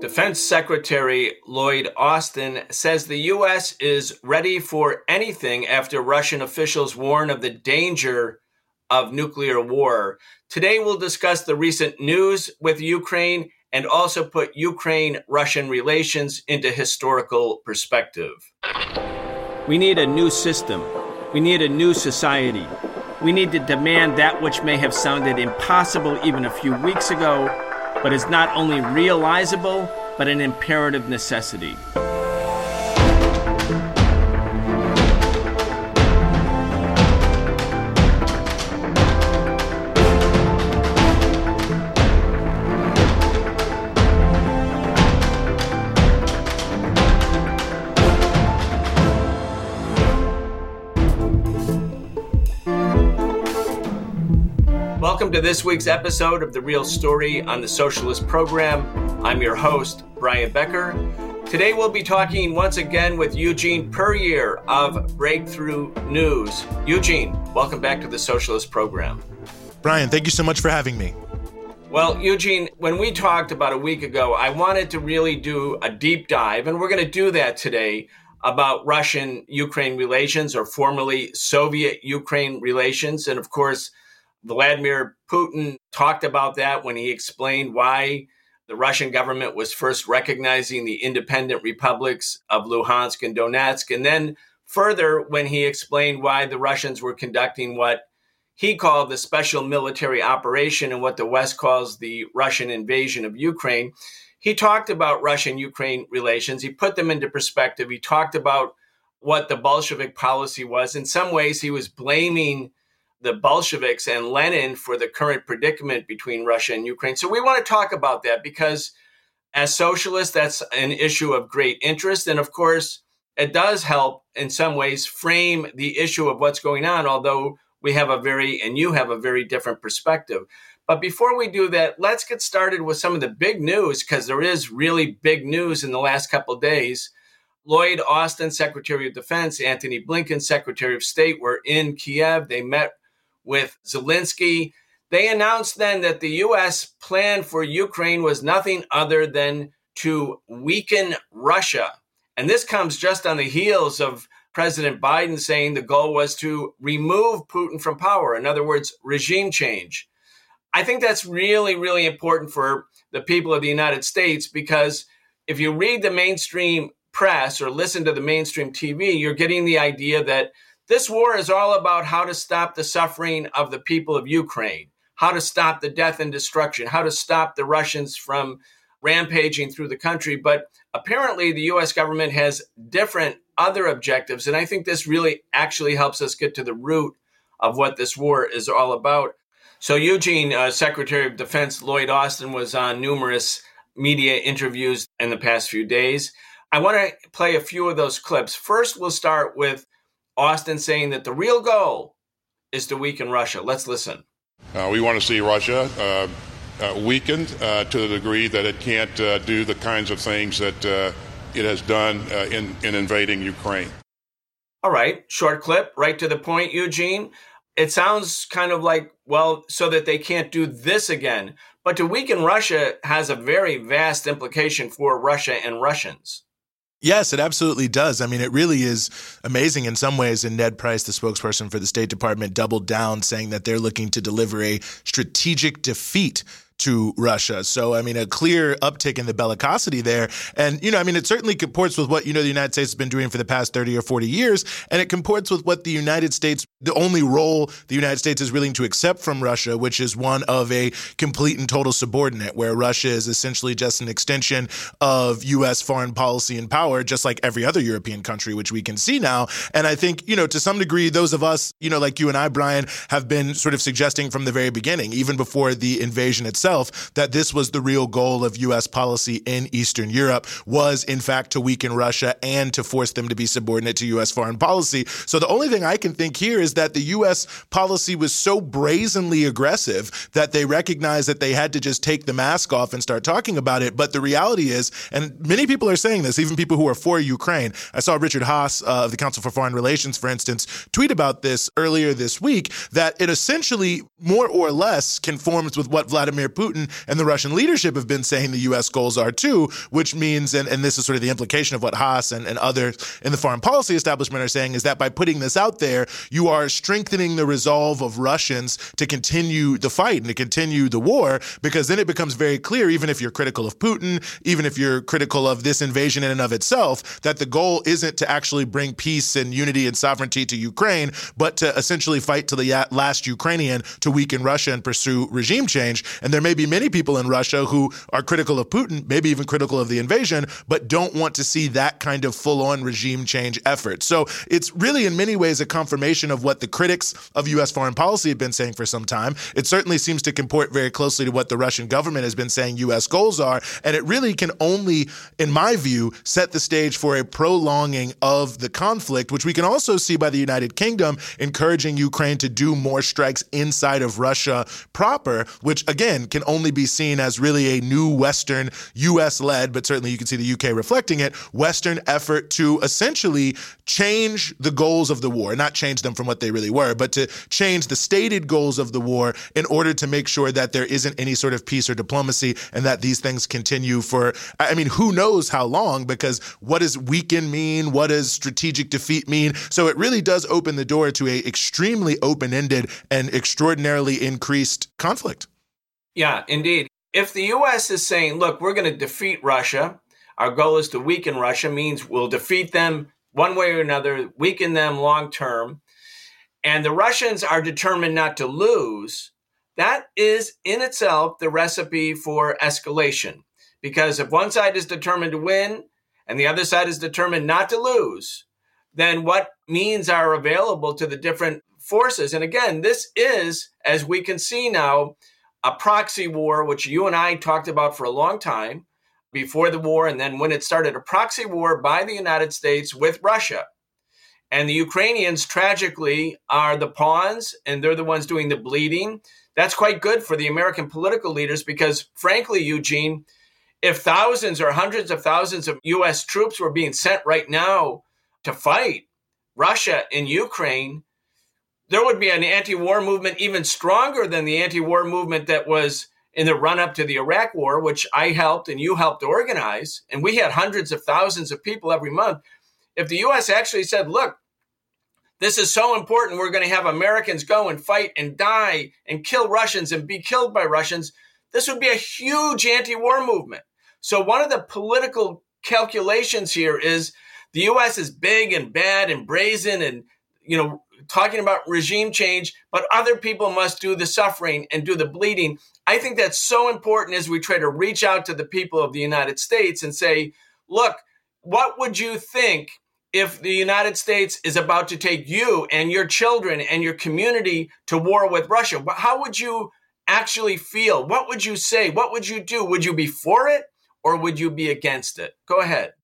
Defense Secretary Lloyd Austin says the U.S. is ready for anything after Russian officials warn of the danger of nuclear war. Today, we'll discuss the recent news with Ukraine and also put Ukraine-Russian relations into historical perspective. We need a new system. We need a new society. We need to demand that which may have sounded impossible even a few weeks ago, but is not only realizable, but an imperative necessity. Welcome to this week's episode of The Real Story on the Socialist Program. I'm your host, Brian Becker. Today we'll be talking once again with Eugene Puryear of Breakthrough News. Eugene, welcome back to the Socialist Program. Brian, thank you so much for having me. Well, Eugene, when we talked about a week ago, I wanted to really do a deep dive, and we're going to do that today, about Russian-Ukraine relations, or formerly Soviet-Ukraine relations, and of course, Vladimir Putin talked about that when he explained why the Russian government was first recognizing the independent republics of Luhansk and Donetsk, and then further when he explained why the Russians were conducting what he called the special military operation and what the West calls the Russian invasion of Ukraine. He talked about Russian-Ukraine relations. He put them into perspective. He talked about what the Bolshevik policy was. In some ways, he was blaming the Bolsheviks and Lenin for the current predicament between Russia and Ukraine. So we want to talk about that because as socialists, that's an issue of great interest. And of course, it does help in some ways frame the issue of what's going on, although we have a very different perspective. But before we do that, let's get started with some of the big news, because there is really big news in the last couple of days. Lloyd Austin, Secretary of Defense, Antony Blinken, Secretary of State, were in Kiev. They met with Zelensky. They announced then that the U.S. plan for Ukraine was nothing other than to weaken Russia. And this comes just on the heels of President Biden saying the goal was to remove Putin from power. In other words, regime change. I think that's really, really important for the people of the United States, because if you read the mainstream press or listen to the mainstream TV, you're getting the idea that this war is all about how to stop the suffering of the people of Ukraine, how to stop the death and destruction, how to stop the Russians from rampaging through the country. But apparently the U.S. government has different other objectives. And I think this really actually helps us get to the root of what this war is all about. So Eugene, Secretary of Defense Lloyd Austin was on numerous media interviews in the past few days. I want to play a few of those clips. First, we'll start with Austin saying that the real goal is to weaken Russia. Let's listen. We want to see Russia weakened to the degree that it can't do the kinds of things that it has done in invading Ukraine. All right. Short clip, right to the point, Eugene. It sounds kind of like, well, so that they can't do this again. But to weaken Russia has a very vast implication for Russia and Russians. Yes, it absolutely does. I mean, it really is amazing in some ways. And Ned Price, the spokesperson for the State Department, doubled down saying that they're looking to deliver a strategic defeat to Russia. So, I mean, a clear uptick in the bellicosity there. And, you know, I mean, it certainly comports with what, you know, the United States has been doing for the past 30 or 40 years. And it comports with what the United States, the only role the United States is willing to accept from Russia, which is one of a complete and total subordinate, where Russia is essentially just an extension of U.S. foreign policy and power, just like every other European country, which we can see now. And I think, you know, to some degree, those of us, you know, like you and I, Brian, have been sort of suggesting from the very beginning, even before the invasion itself, that this was the real goal of U.S. policy in Eastern Europe, was, in fact, to weaken Russia and to force them to be subordinate to U.S. foreign policy. So the only thing I can think here is that the U.S. policy was so brazenly aggressive that they recognized that they had to just take the mask off and start talking about it. But the reality is, and many people are saying this, even people who are for Ukraine. I saw Richard Haass of the Council for Foreign Relations, for instance, tweet about this earlier this week, that it essentially more or less conforms with what Vladimir Putin Putin and the Russian leadership have been saying the U.S. goals are too, which means, and this is sort of the implication of what Haass and others in the foreign policy establishment are saying, is that by putting this out there, you are strengthening the resolve of Russians to continue the fight and to continue the war, because then it becomes very clear, even if you're critical of Putin, even if you're critical of this invasion in and of itself, that the goal isn't to actually bring peace and unity and sovereignty to Ukraine, but to essentially fight to the last Ukrainian to weaken Russia and pursue regime change. And there may be many people in Russia who are critical of Putin, maybe even critical of the invasion, but don't want to see that kind of full-on regime change effort. So it's really in many ways a confirmation of what the critics of U.S. foreign policy have been saying for some time. It certainly seems to comport very closely to what the Russian government has been saying U.S. goals are, and it really can only, in my view, set the stage for a prolonging of the conflict, which we can also see by the United Kingdom encouraging Ukraine to do more strikes inside of Russia proper, which again can only be seen as really a new Western, U.S.-led, but certainly you can see the U.K. reflecting it, Western effort to essentially change the goals of the war, not change them from what they really were, but to change the stated goals of the war in order to make sure that there isn't any sort of peace or diplomacy and that these things continue for, I mean, who knows how long, because what does weaken mean? What does strategic defeat mean? So it really does open the door to an extremely open-ended and extraordinarily increased conflict. Yeah, indeed. If the U.S. is saying, look, we're going to defeat Russia, our goal is to weaken Russia, means we'll defeat them one way or another, weaken them long term, and the Russians are determined not to lose, that is in itself the recipe for escalation. Because if one side is determined to win and the other side is determined not to lose, then what means are available to the different forces? And again, this is, as we can see now, a proxy war, which you and I talked about for a long time before the war, and then when it started, a proxy war by the United States with Russia. And the Ukrainians, tragically, are the pawns, and they're the ones doing the bleeding. That's quite good for the American political leaders because, frankly, Eugene, if thousands or hundreds of thousands of U.S. troops were being sent right now to fight Russia in Ukraine, there would be an anti-war movement even stronger than the anti-war movement that was in the run-up to the Iraq War, which I helped and you helped organize. And we had hundreds of thousands of people every month. If the U.S. actually said, look, this is so important, we're going to have Americans go and fight and die and kill Russians and be killed by Russians, this would be a huge anti-war movement. So one of the political calculations here is the U.S. is big and bad and brazen and, you know, talking about regime change, but other people must do the suffering and do the bleeding. I think that's so important as we try to reach out to the people of the United States and say, look, what would you think if the United States is about to take you and your children and your community to war with Russia? How would you actually feel? What would you say? What would you do? Would you be for it or would you be against it? Go ahead.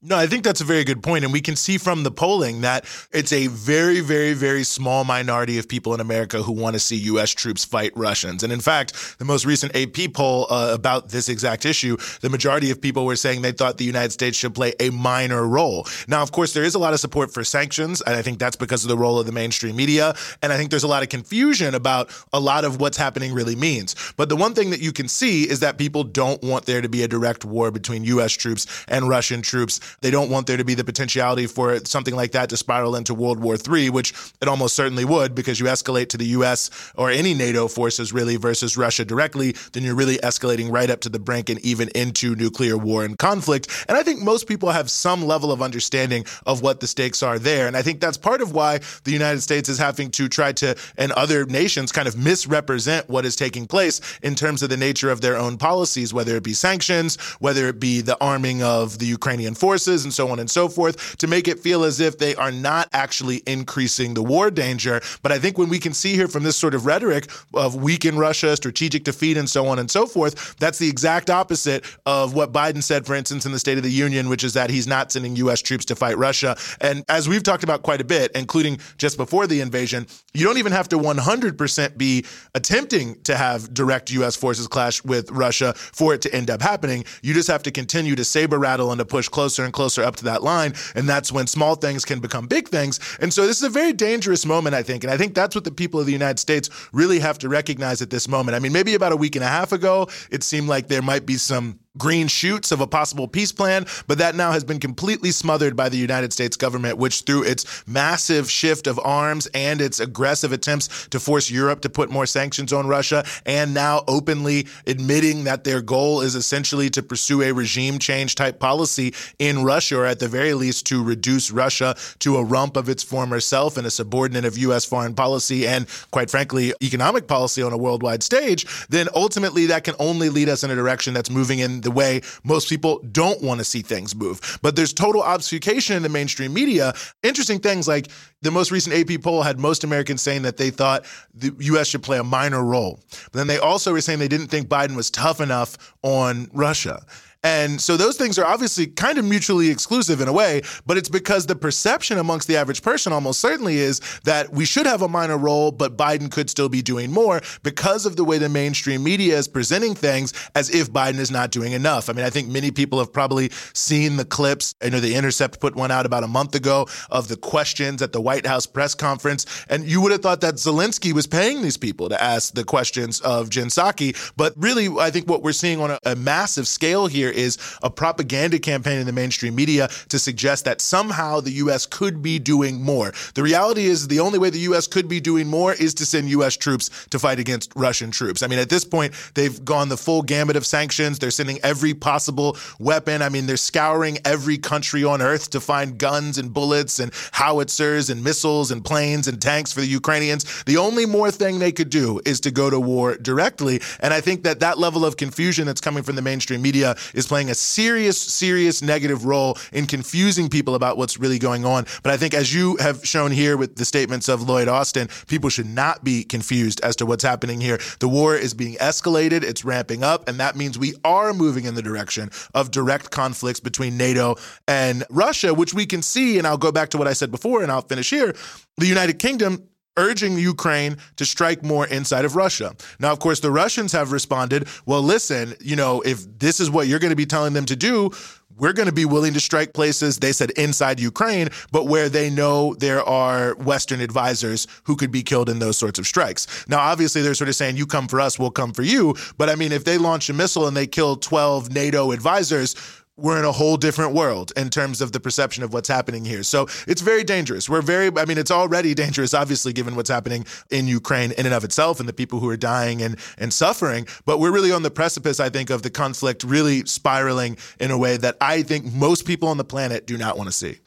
No, I think that's a very good point. And we can see from the polling that it's a very, very, very small minority of people in America who want to see U.S. troops fight Russians. And in fact, the most recent AP poll about this exact issue, the majority of people were saying they thought the United States should play a minor role. Now, of course, there is a lot of support for sanctions, and I think that's because of the role of the mainstream media. And I think there's a lot of confusion about a lot of what's happening really means. But the one thing that you can see is that people don't want there to be a direct war between U.S. troops and Russian troops. They don't want there to be the potentiality for something like that to spiral into World War III, which it almost certainly would, because you escalate to the U.S. or any NATO forces really versus Russia directly, then you're really escalating right up to the brink and even into nuclear war and conflict. And I think most people have some level of understanding of what the stakes are there. And I think that's part of why the United States is having to try to, and other nations kind of misrepresent what is taking place in terms of the nature of their own policies, whether it be sanctions, whether it be the arming of the Ukrainian forces, and so on and so forth, to make it feel as if they are not actually increasing the war danger. But I think when we can see here from this sort of rhetoric of weaken Russia, strategic defeat, and so on and so forth, that's the exact opposite of what Biden said, for instance, in the State of the Union, which is that he's not sending U.S. troops to fight Russia. And as we've talked about quite a bit, including just before the invasion, you don't even have to 100% be attempting to have direct U.S. forces clash with Russia for it to end up happening. You just have to continue to saber rattle and to push closer and closer up to that line. And that's when small things can become big things. And so this is a very dangerous moment, I think. And I think that's what the people of the United States really have to recognize at this moment. I mean, maybe about a week and a half ago, it seemed like there might be some green shoots of a possible peace plan, but that now has been completely smothered by the United States government, which through its massive shift of arms and its aggressive attempts to force Europe to put more sanctions on Russia, and now openly admitting that their goal is essentially to pursue a regime change type policy in Russia, or at the very least to reduce Russia to a rump of its former self and a subordinate of U.S. foreign policy and, quite frankly, economic policy on a worldwide stage, then ultimately that can only lead us in a direction that's moving in the way most people don't want to see things move. But there's total obfuscation in the mainstream media. Interesting things like the most recent AP poll had most Americans saying that they thought the U.S. should play a minor role. But then they also were saying they didn't think Biden was tough enough on Russia. And so those things are obviously kind of mutually exclusive in a way, but it's because the perception amongst the average person almost certainly is that we should have a minor role, but Biden could still be doing more because of the way the mainstream media is presenting things as if Biden is not doing enough. I mean, I think many people have probably seen the clips. I know The Intercept put one out about a month ago of the questions at the White House press conference, and you would have thought that Zelensky was paying these people to ask the questions of Jen Psaki. But really, I think what we're seeing on a massive scale here is a propaganda campaign in the mainstream media to suggest that somehow the U.S. could be doing more. The reality is the only way the U.S. could be doing more is to send U.S. troops to fight against Russian troops. I mean, at this point, they've gone the full gamut of sanctions. They're sending every possible weapon. I mean, they're scouring every country on earth to find guns and bullets and howitzers and missiles and planes and tanks for the Ukrainians. The only more thing they could do is to go to war directly. And I think that that level of confusion that's coming from the mainstream media is playing a serious negative role in confusing people about what's really going on. But I think as you have shown here with the statements of Lloyd Austin, people should not be confused as to what's happening here. The war is being escalated, it's ramping up, and that means we are moving in the direction of direct conflicts between NATO and Russia, which we can see, and I'll go back to what I said before and I'll finish here, the United Kingdom urging Ukraine to strike more inside of Russia. Now, of course, the Russians have responded, well, listen, you know, if this is what you're going to be telling them to do, we're going to be willing to strike places, they said, inside Ukraine, but where they know there are Western advisors who could be killed in those sorts of strikes. Now, obviously, they're sort of saying, you come for us, we'll come for you. But I mean, if they launch a missile and they kill 12 NATO advisors, we're in a whole different world in terms of the perception of what's happening here. So it's very dangerous. It's already dangerous, obviously, given what's happening in Ukraine in and of itself and the people who are dying and suffering. But we're really on the precipice, I think, of the conflict really spiraling in a way that I think most people on the planet do not want to see.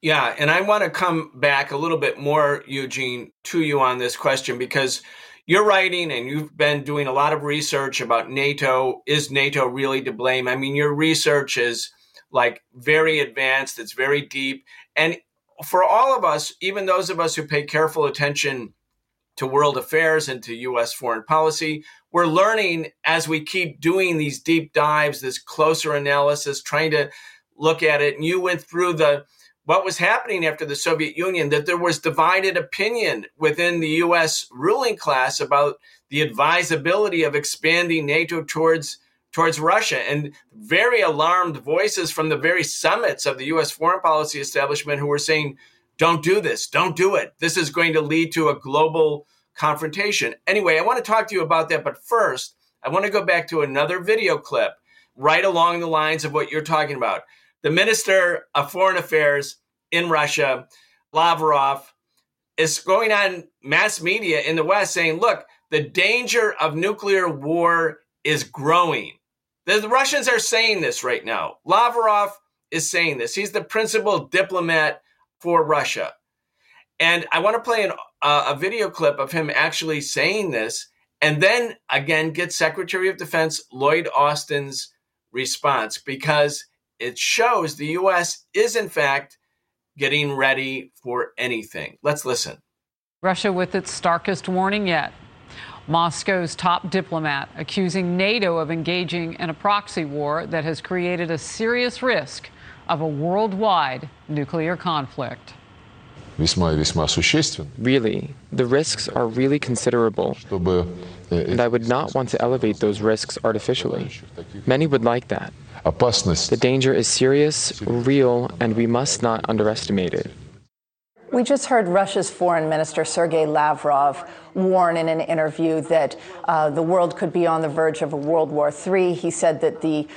Yeah, and I want to come back a little bit more, Eugene, to you on this question, because you're writing and you've been doing a lot of research about NATO. Is NATO really to blame? I mean, your research is like very advanced. It's very deep. And for all of us, even those of us who pay careful attention to world affairs and to U.S. foreign policy, we're learning as we keep doing these deep dives, this closer analysis, trying to look at it. And you went through what was happening after the Soviet Union, that there was divided opinion within the U.S. ruling class about the advisability of expanding NATO towards Russia, and very alarmed voices from the very summits of the U.S. foreign policy establishment who were saying, don't do this, don't do it. This is going to lead to a global confrontation. Anyway, I want to talk to you about that, but first, I want to go back to another video clip right along the lines of what you're talking about. The Minister of Foreign Affairs in Russia, Lavrov, is going on mass media in the West saying, look, the danger of nuclear war is growing. The Russians are saying this right now. Lavrov is saying this. He's the principal diplomat for Russia. And I want to play a video clip of him actually saying this, and then, again, get Secretary of Defense Lloyd Austin's response, because it shows the U.S. is, in fact, getting ready for anything. Let's listen. Russia with its starkest warning yet. Moscow's top diplomat accusing NATO of engaging in a proxy war that has created a serious risk of a worldwide nuclear conflict. Really, the risks are really considerable, and I would not want to elevate those risks artificially. Many would like that. The danger is serious, real, and we must not underestimate it. We just heard Russia's Foreign Minister Sergei Lavrov warn in an interview that the world could be on the verge of a World War III. He said that the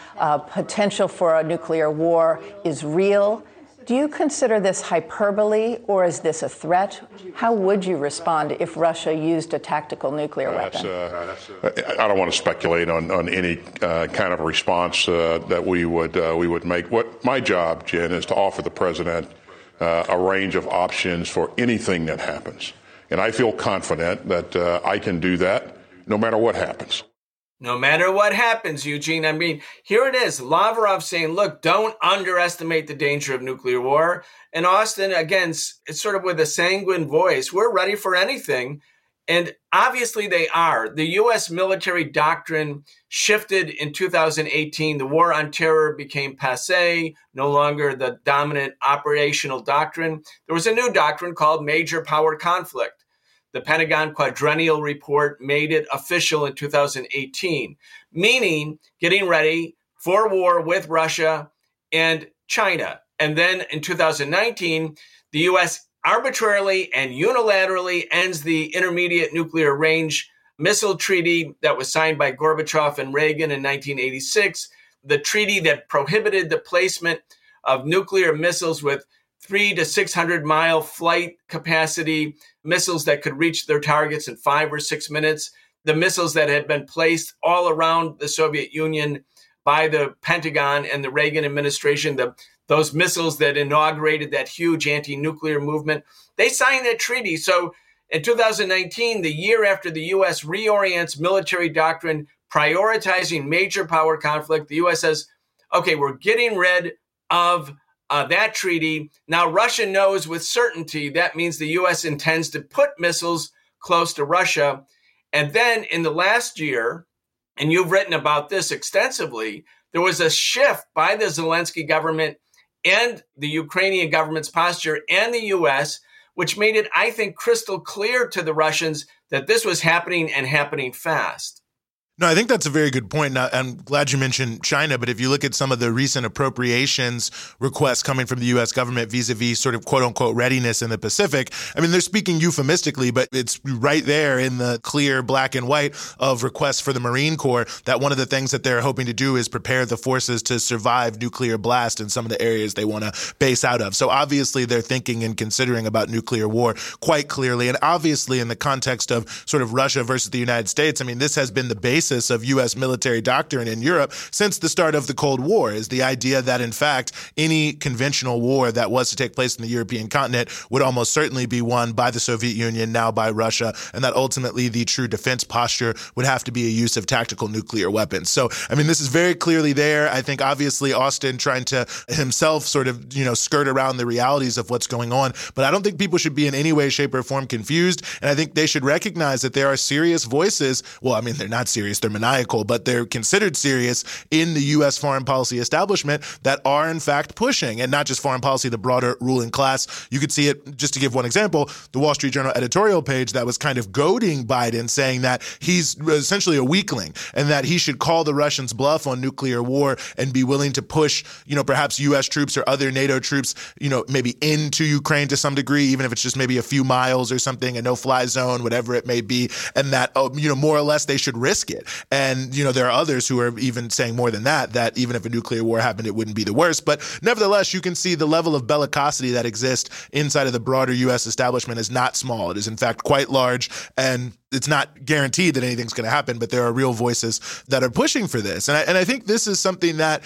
potential for a nuclear war is real. Do you consider this hyperbole, or is this a threat? How would you respond if Russia used a tactical nuclear weapon? I don't want to speculate on any kind of response that we would make. What my job, Jen, is to offer the president a range of options for anything that happens. And I feel confident that I can do that no matter what happens. No matter what happens, Eugene. I mean, here it is. Lavrov saying, look, don't underestimate the danger of nuclear war. And Austin, again, it's sort of with a sanguine voice. We're ready for anything. And obviously they are. The U.S. military doctrine shifted in 2018. The war on terror became passé, no longer the dominant operational doctrine. There was a new doctrine called major power conflict. The Pentagon Quadrennial Report made it official in 2018, meaning getting ready for war with Russia and China. And then in 2019, the U.S. arbitrarily and unilaterally ends the Intermediate Nuclear Range Missile Treaty that was signed by Gorbachev and Reagan in 1986, the treaty that prohibited the placement of nuclear missiles with 300 to 600 mile flight capacity, missiles that could reach their targets in 5 or 6 minutes, the missiles that had been placed all around the Soviet Union by the Pentagon and the Reagan administration, those missiles that inaugurated that huge anti-nuclear movement. They signed that treaty. So in 2019, the year after the U.S. reorients military doctrine, prioritizing major power conflict, the U.S. says, okay, we're getting rid of that treaty. Now, Russia knows with certainty that means the U.S. intends to put missiles close to Russia. And then in the last year, and you've written about this extensively, there was a shift by the Zelensky government and the Ukrainian government's posture and the U.S., which made it, I think, crystal clear to the Russians that this was happening and happening fast. No, I think that's a very good point. And I'm glad you mentioned China, but if you look at some of the recent appropriations requests coming from the U.S. government vis-a-vis sort of quote-unquote readiness in the Pacific, I mean, they're speaking euphemistically, but it's right there in the clear black and white of requests for the Marine Corps that one of the things that they're hoping to do is prepare the forces to survive nuclear blast in some of the areas they want to base out of. So obviously they're thinking and considering about nuclear war quite clearly. And obviously in the context of sort of Russia versus the United States, I mean, this has been the basis of U.S. military doctrine in Europe since the start of the Cold War is the idea that, in fact, any conventional war that was to take place in the European continent would almost certainly be won by the Soviet Union, now by Russia, and that ultimately the true defense posture would have to be a use of tactical nuclear weapons. So, I mean, this is very clearly there. I think, obviously, Austin trying to himself sort of, skirt around the realities of what's going on. But I don't think people should be in any way, shape, or form confused. And I think they should recognize that there are serious voices. Well, I mean, they're not serious. They're maniacal, but they're considered serious in the U.S. foreign policy establishment that are, in fact, pushing, and not just foreign policy, the broader ruling class. You could see it, just to give one example, the Wall Street Journal editorial page that was kind of goading Biden, saying that he's essentially a weakling and that he should call the Russians bluff on nuclear war and be willing to push, perhaps U.S. troops or other NATO troops, maybe into Ukraine to some degree, even if it's just maybe a few miles or something, a no-fly zone, whatever it may be, and that, more or less they should risk it. And, there are others who are even saying more than that even if a nuclear war happened, it wouldn't be the worst. But nevertheless, you can see the level of bellicosity that exists inside of the broader U.S. establishment is not small. It is, in fact, quite large. And it's not guaranteed that anything's going to happen, but there are real voices that are pushing for this. And I think this is something that,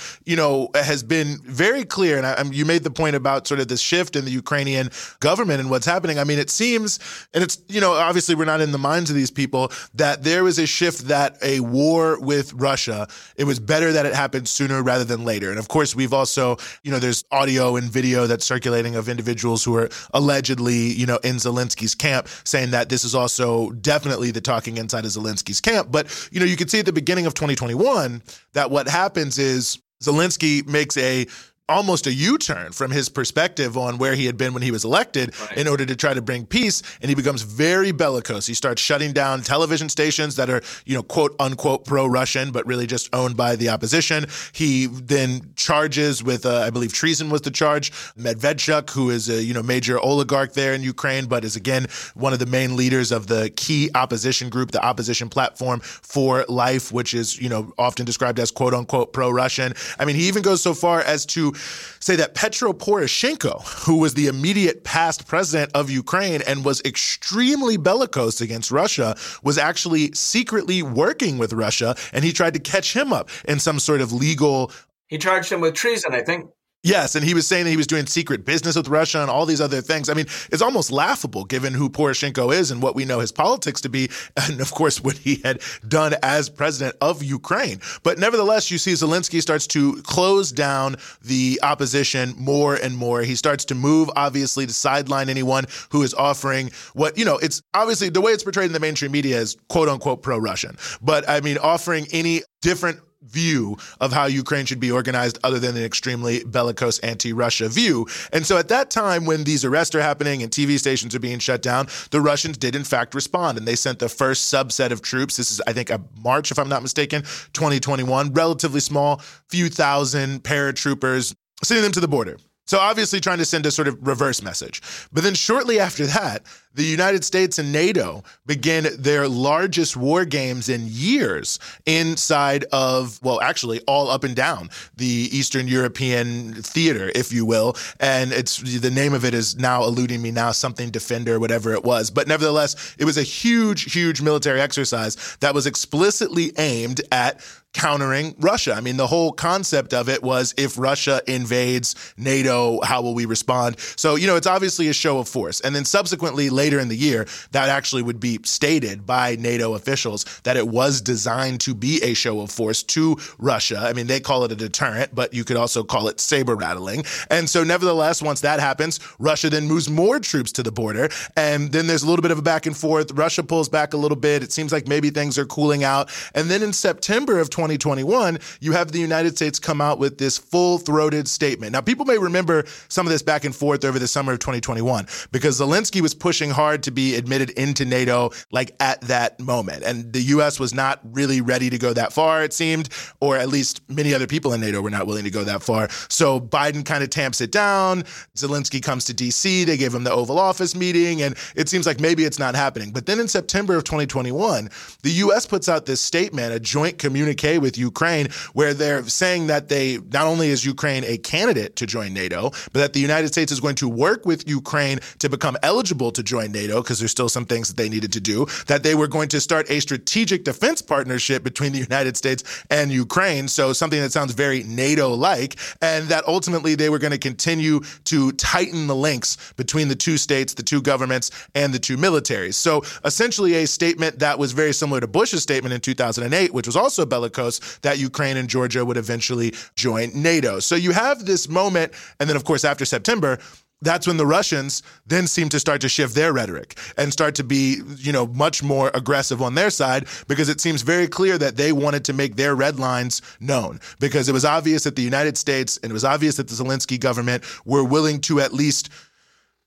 has been very clear. And you made the point about sort of this shift in the Ukrainian government and what's happening. I mean, it seems, and it's, obviously we're not in the minds of these people, that there was a shift that a war with Russia, it was better that it happened sooner rather than later. And of course, we've also, there's audio and video that's circulating of individuals who are allegedly, in Zelensky's camp saying that this is also definitely the talking inside of Zelensky's camp. But, you could see at the beginning of 2021 that what happens is Zelensky makes a almost a U-turn from his perspective on where he had been when he was elected in order to try to bring peace. And he becomes very bellicose. He starts shutting down television stations that are, you know, quote unquote pro-Russian, but really just owned by the opposition. He then charges with, I believe treason was the charge, Medvedchuk, who is a, you know, major oligarch there in Ukraine, but is again one of the main leaders of the key opposition group, the Opposition Platform for Life, which is, you know, often described as quote unquote pro-Russian. I mean, he even goes so far as to say that Petro Poroshenko, who was the immediate past president of Ukraine and was extremely bellicose against Russia, was actually secretly working with Russia, and he tried to catch him up in some sort of legal... He charged him with treason, I think. Yes, and he was saying that he was doing secret business with Russia and all these other things. I mean, it's almost laughable given who Poroshenko is and what we know his politics to be, and of course what he had done as president of Ukraine. But nevertheless, you see Zelensky starts to close down the opposition more and more. He starts to move, obviously, to sideline anyone who is offering what, you know, it's obviously the way it's portrayed in the mainstream media is quote unquote pro-Russian. But I mean, offering any different view of how Ukraine should be organized other than an extremely bellicose anti-Russia view. And so at that time, when these arrests are happening and TV stations are being shut down, the Russians did in fact respond. And they sent the first subset of troops. This is, I think, March, if I'm not mistaken, 2021, relatively small, few thousand paratroopers, sending them to the border. So obviously trying to send a sort of reverse message. But then shortly after that, the United States and NATO begin their largest war games in years inside of, well, actually all up and down the Eastern European theater, if you will. And it's the name of it is now eluding me now, something Defender, whatever it was. But nevertheless, it was a huge, huge military exercise that was explicitly aimed at countering Russia. I mean, the whole concept of it was if Russia invades NATO, how will we respond? So, you know, it's obviously a show of force. And then subsequently later in the year, that actually would be stated by NATO officials that it was designed to be a show of force to Russia. I mean, they call it a deterrent, but you could also call it saber rattling. And so nevertheless, once that happens, Russia then moves more troops to the border. And then there's a little bit of a back and forth. Russia pulls back a little bit. It seems like maybe things are cooling out. And then in September of 2021, you have the United States come out with this full-throated statement. Now, people may remember some of this back and forth over the summer of 2021 because Zelensky was pushing hard to be admitted into NATO like at that moment. And the U.S. was not really ready to go that far, it seemed, or at least many other people in NATO were not willing to go that far. So Biden kind of tamps it down. Zelensky comes to D.C. They gave him the Oval Office meeting, and it seems like maybe it's not happening. But then in September of 2021, the U.S. puts out this statement, a joint communication with Ukraine, where they're saying that they not only is Ukraine a candidate to join NATO, but that the United States is going to work with Ukraine to become eligible to join NATO because there's still some things that they needed to do, that they were going to start a strategic defense partnership between the United States and Ukraine. So something that sounds very NATO-like, and that ultimately they were going to continue to tighten the links between the two states, the two governments, and the two militaries. So essentially a statement that was very similar to Bush's statement in 2008, which was also bellicose, that Ukraine and Georgia would eventually join NATO. So you have this moment, and then, of course, after September, that's when the Russians then seem to start to shift their rhetoric and start to be, you know, much more aggressive on their side, because it seems very clear that they wanted to make their red lines known, because it was obvious that the United States and it was obvious that the Zelensky government were willing to at least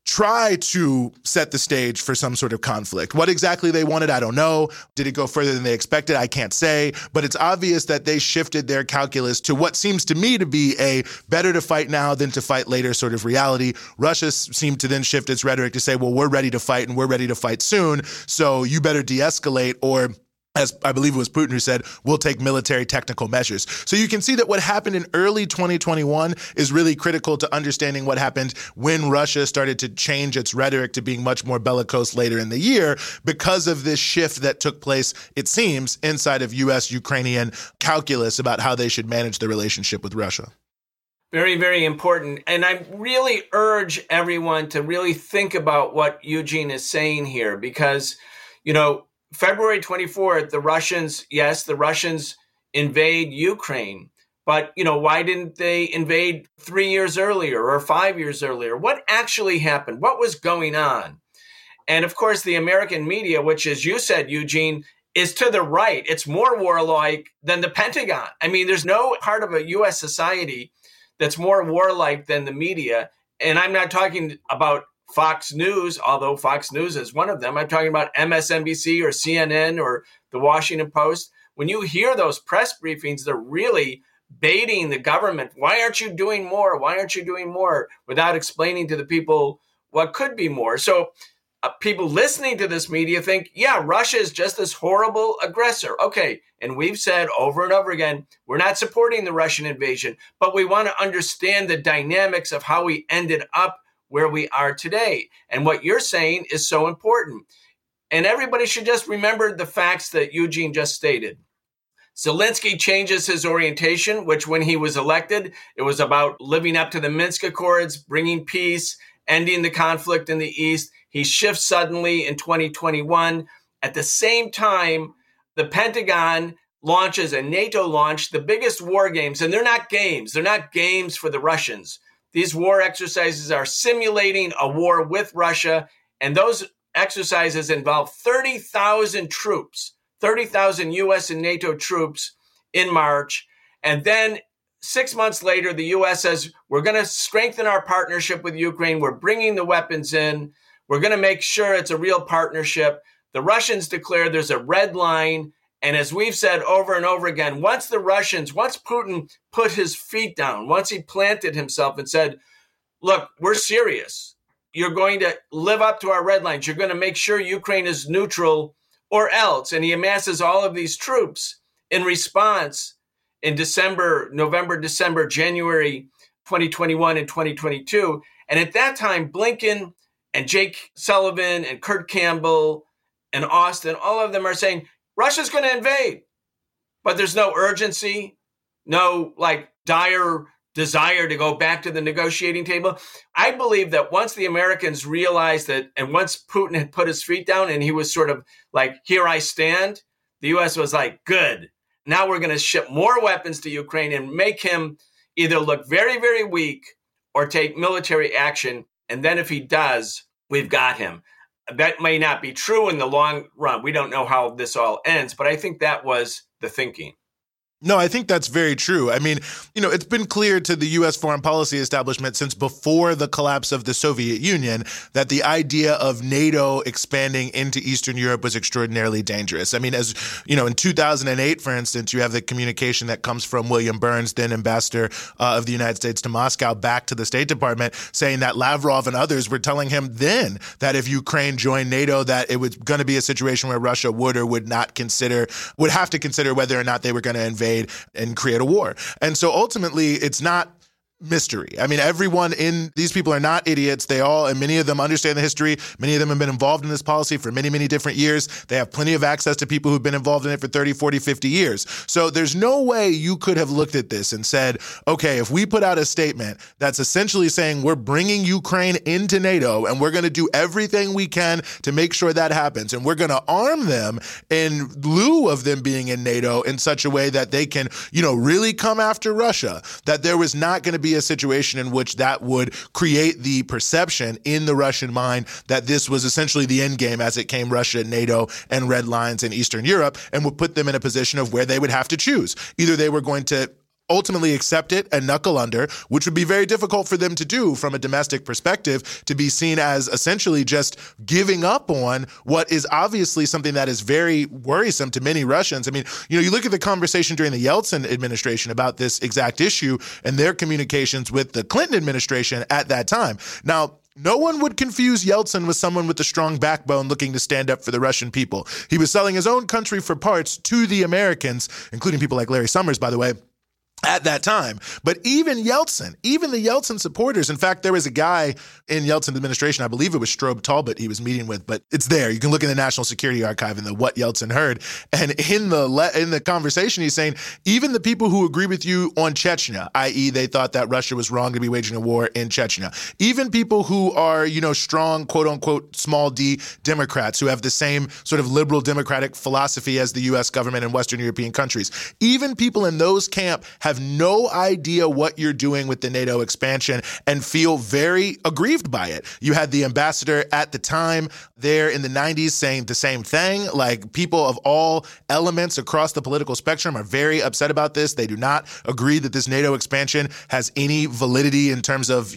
try to set the stage for some sort of conflict. What exactly they wanted, I don't know. Did it go further than they expected? I can't say. But it's obvious that they shifted their calculus to what seems to me to be a better to fight now than to fight later sort of reality. Russia seemed to then shift its rhetoric to say, well, we're ready to fight and we're ready to fight soon, so you better de-escalate, or as I believe it was Putin who said, we'll take military technical measures. So you can see that what happened in early 2021 is really critical to understanding what happened when Russia started to change its rhetoric to being much more bellicose later in the year because of this shift that took place, it seems, inside of U.S.-Ukrainian calculus about how they should manage their relationship with Russia. Very, very important. And I really urge everyone to really think about what Eugene is saying here because, you know, February 24th, the Russians invade Ukraine. But, you know, why didn't they invade 3 years earlier or 5 years earlier? What actually happened? What was going on? And of course, the American media, which, as you said, Eugene, is to the right. It's more warlike than the Pentagon. I mean, there's no part of a U.S. society that's more warlike than the media. And I'm not talking about Fox News, although Fox News is one of them. I'm talking about MSNBC or CNN or the Washington Post. When you hear those press briefings, they're really baiting the government. Why aren't you doing more? Why aren't you doing more? Without explaining to the people what could be more. So people listening to this media think, yeah, Russia is just this horrible aggressor. Okay. And we've said over and over again, we're not supporting the Russian invasion, but we want to understand the dynamics of how we ended up where we are today. And what you're saying is so important. And everybody should just remember the facts that Eugene just stated. Zelensky changes his orientation, which when he was elected, it was about living up to the Minsk Accords, bringing peace, ending the conflict in the East. He shifts suddenly in 2021. At the same time, the Pentagon launches and NATO launched the biggest war games. And they're not games. They're not games for the Russians. These war exercises are simulating a war with Russia. And those exercises involve 30,000 troops, 30,000 U.S. and NATO troops in March. And then 6 months later, the U.S. says, we're going to strengthen our partnership with Ukraine. We're bringing the weapons in. We're going to make sure it's a real partnership. The Russians declare there's a red line. And as we've said over and over again, once Putin put his feet down, once he planted himself and said, look, we're serious. You're going to live up to our red lines. You're going to make sure Ukraine is neutral or else. And he amasses all of these troops in response in November, January 2021 and 2022. And at that time, Blinken and Jake Sullivan and Kurt Campbell and Austin, all of them are saying, Russia's going to invade. But there's no urgency, no dire desire to go back to the negotiating table. I believe that once the Americans realized that, and once Putin had put his feet down and he was sort of here I stand, the U.S. was good. Now we're going to ship more weapons to Ukraine and make him either look very, very weak or take military action. And then if he does, we've got him. That may not be true in the long run. We don't know how this all ends, but I think that was the thinking. No, I think that's very true. I mean, it's been clear to the U.S. foreign policy establishment since before the collapse of the Soviet Union that the idea of NATO expanding into Eastern Europe was extraordinarily dangerous. I mean, as you know, in 2008, for instance, you have the communication that comes from William Burns, then ambassador of the United States to Moscow, back to the State Department, saying that Lavrov and others were telling him then that if Ukraine joined NATO, that it was going to be a situation where Russia would have to consider whether or not they were going to invade and create a war. And so ultimately, it's not mystery. I mean, these people are not idiots. They all, and many of them understand the history. Many of them have been involved in this policy for many, many different years. They have plenty of access to people who've been involved in it for 30, 40, 50 years. So there's no way you could have looked at this and said, okay, if we put out a statement that's essentially saying we're bringing Ukraine into NATO and we're going to do everything we can to make sure that happens, and we're going to arm them in lieu of them being in NATO in such a way that they can, really come after Russia, that there was not going to be a situation in which that would create the perception in the Russian mind that this was essentially the end game as it came Russia, NATO, and red lines in Eastern Europe, and would put them in a position of where they would have to choose. Either they were going to ultimately accept it and knuckle under, which would be very difficult for them to do from a domestic perspective, to be seen as essentially just giving up on what is obviously something that is very worrisome to many Russians. I mean, you look at the conversation during the Yeltsin administration about this exact issue and their communications with the Clinton administration at that time. Now, no one would confuse Yeltsin with someone with a strong backbone looking to stand up for the Russian people. He was selling his own country for parts to the Americans, including people like Larry Summers, by the way, at that time. But even the Yeltsin supporters, in fact, there was a guy in Yeltsin's administration, I believe it was Strobe Talbot he was meeting with, but it's there. You can look in the National Security Archive in the What Yeltsin Heard. And in the conversation, he's saying, even the people who agree with you on Chechnya, i.e. they thought that Russia was wrong to be waging a war in Chechnya, even people who are, strong, quote unquote, small d Democrats who have the same sort of liberal democratic philosophy as the U.S. government and Western European countries, even people in those camp have have no idea what you're doing with the NATO expansion and feel very aggrieved by it. You had the ambassador at the time there in the 90s saying the same thing. Like, people of all elements across the political spectrum are very upset about this. They do not agree that this NATO expansion has any validity in terms of,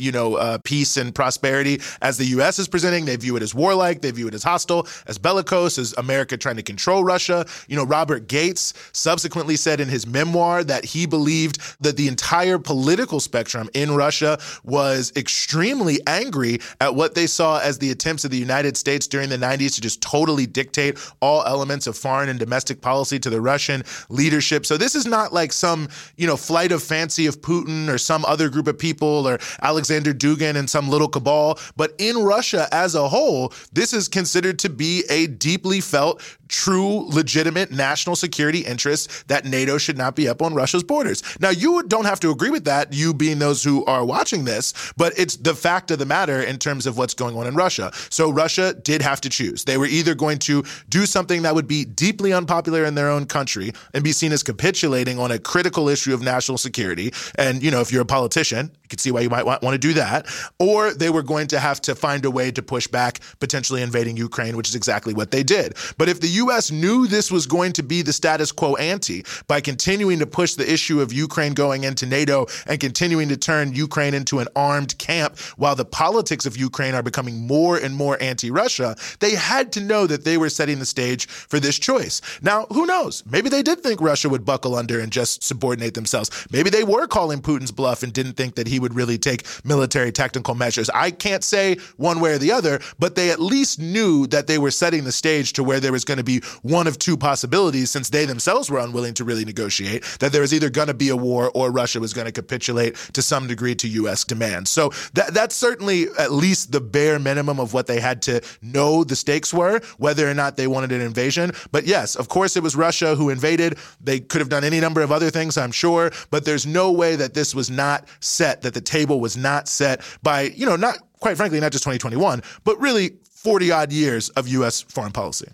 peace and prosperity as the U.S. is presenting. They view it as warlike. They view it as hostile, as bellicose, as America trying to control Russia. Robert Gates subsequently said in his memoir that he believed that the entire political spectrum in Russia was extremely angry at what they saw as the attempts of the United States during the 90s to just totally dictate all elements of foreign and domestic policy to the Russian leadership. So this is not like some, flight of fancy of Putin or some other group of people or Alexander Dugin and some little cabal. But in Russia as a whole, this is considered to be a deeply felt, true, legitimate national security interest that NATO should not be up on Russia's borders. Now, you don't have to agree with that, you being those who are watching this, but it's the fact of the matter in terms of what's going on in Russia. So Russia did have to choose. They were either going to do something that would be deeply unpopular in their own country and be seen as capitulating on a critical issue of national security. And, if you're a politician, you can see why you might want to do that. Or they were going to have to find a way to push back, potentially invading Ukraine, which is exactly what they did. But if the U.S. knew this was going to be the status quo ante by continuing to push the issue of Ukraine going into NATO and continuing to turn Ukraine into an armed camp while the politics of Ukraine are becoming more and more anti-Russia, they had to know that they were setting the stage for this choice. Now, who knows? Maybe they did think Russia would buckle under and just subordinate themselves. Maybe they were calling Putin's bluff and didn't think that he would really take military tactical measures. I can't say one way or the other, but they at least knew that they were setting the stage to where there was going to be one of two possibilities, since they themselves were unwilling to really negotiate, that there was either going to be a war or Russia was going to capitulate to some degree to U.S. demands. So that's certainly at least the bare minimum of what they had to know the stakes were, whether or not they wanted an invasion. But yes, of course, it was Russia who invaded. They could have done any number of other things, I'm sure, but there's no way that this was not set, that the table was not set by, not quite frankly, not just 2021, but really 40-odd years of U.S. foreign policy.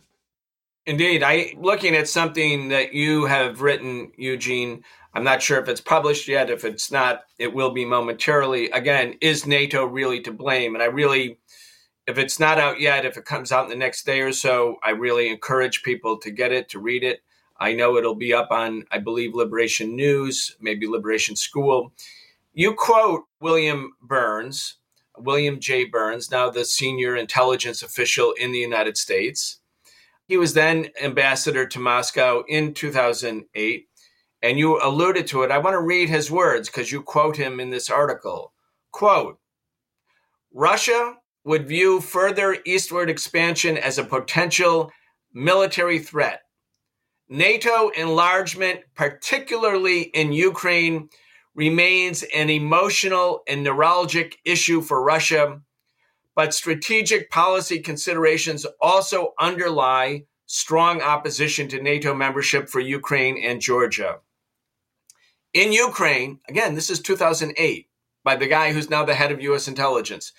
Indeed. I'm looking at something that you have written, Eugene. I'm not sure if it's published yet. If it's not, it will be momentarily. Again, is NATO really to blame? And if it's not out yet, if it comes out in the next day or so, I really encourage people to get it, to read it. I know it'll be up on, I believe, Liberation News, maybe Liberation School. You quote William J. Burns, now the senior intelligence official in the United States. He was then ambassador to Moscow in 2008, and you alluded to it. I want to read his words because you quote him in this article. Quote, Russia would view further eastward expansion as a potential military threat. NATO enlargement, particularly in Ukraine, remains an emotional and neuralgic issue for Russia, but strategic policy considerations also underlie strong opposition to NATO membership for Ukraine and Georgia. In Ukraine, again, this is 2008, by the guy who's now the head of U.S. intelligence.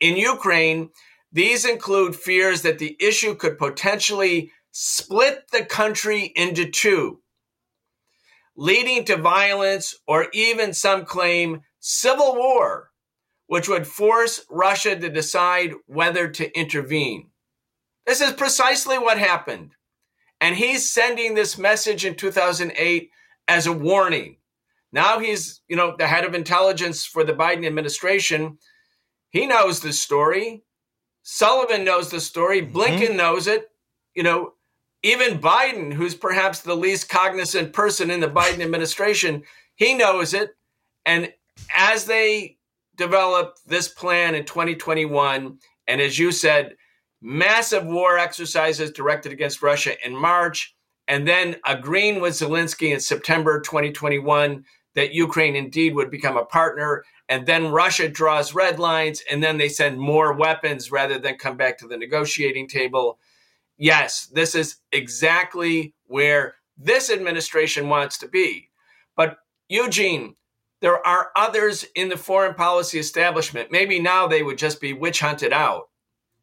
In Ukraine, these include fears that the issue could potentially split the country into two, leading to violence or even, some claim, civil war, which would force Russia to decide whether to intervene. This is precisely what happened. And he's sending this message in 2008 as a warning. Now he's, the head of intelligence for the Biden administration. He knows the story. Sullivan knows the story. Mm-hmm. Blinken knows it. Even Biden, who's perhaps the least cognizant person in the Biden administration, he knows it. And as they developed this plan in 2021, and as you said, massive war exercises directed against Russia in March, and then agreeing with Zelensky in September 2021 that Ukraine indeed would become a partner, and then Russia draws red lines, and then they send more weapons rather than come back to the negotiating table. Yes, this is exactly where this administration wants to be. But Eugene, there are others in the foreign policy establishment. Maybe now they would just be witch hunted out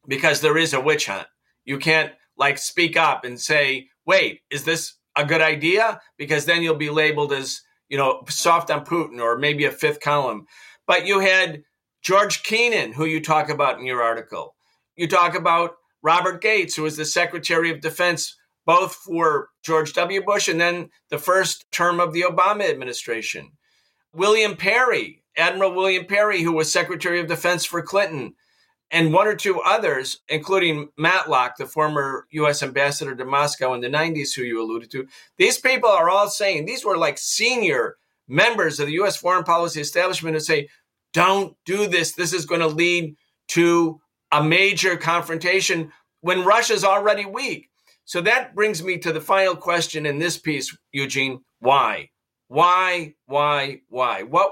because there is a witch hunt. You can't speak up and say, wait, is this a good idea? Because then you'll be labeled as, you know, soft on Putin or maybe a fifth column. But you had George Kennan, who you talk about in your article. You talk about Robert Gates, who was the Secretary of Defense, both for George W. Bush and then the first term of the Obama administration. William Perry, Admiral William Perry, who was Secretary of Defense for Clinton, and one or two others, including Matlock, the former U.S. ambassador to Moscow in the 90s, who you alluded to. These people are all saying, these were like senior members of the U.S. foreign policy establishment who say, don't do this. This is going to lead to a major confrontation when Russia's already weak. So that brings me to the final question in this piece, Eugene. Why? What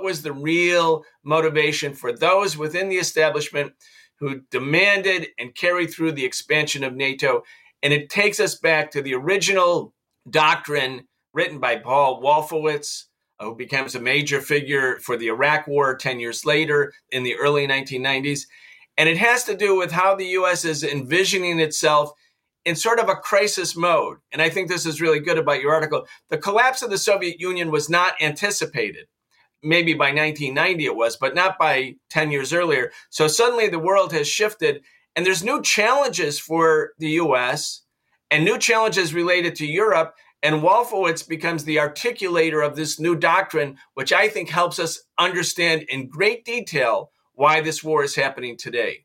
was the real motivation for those within the establishment who demanded and carried through the expansion of NATO? And it takes us back to the original doctrine written by Paul Wolfowitz, who becomes a major figure for the Iraq War 10 years later in the early 1990s. And it has to do with how the U.S. is envisioning itself in sort of a crisis mode. And I think this is really good about your article. The collapse of the Soviet Union was not anticipated. Maybe by 1990 it was, but not by 10 years earlier. So suddenly the world has shifted and there's new challenges for the U.S. and new challenges related to Europe. And Wolfowitz becomes the articulator of this new doctrine, which I think helps us understand in great detail why this war is happening today.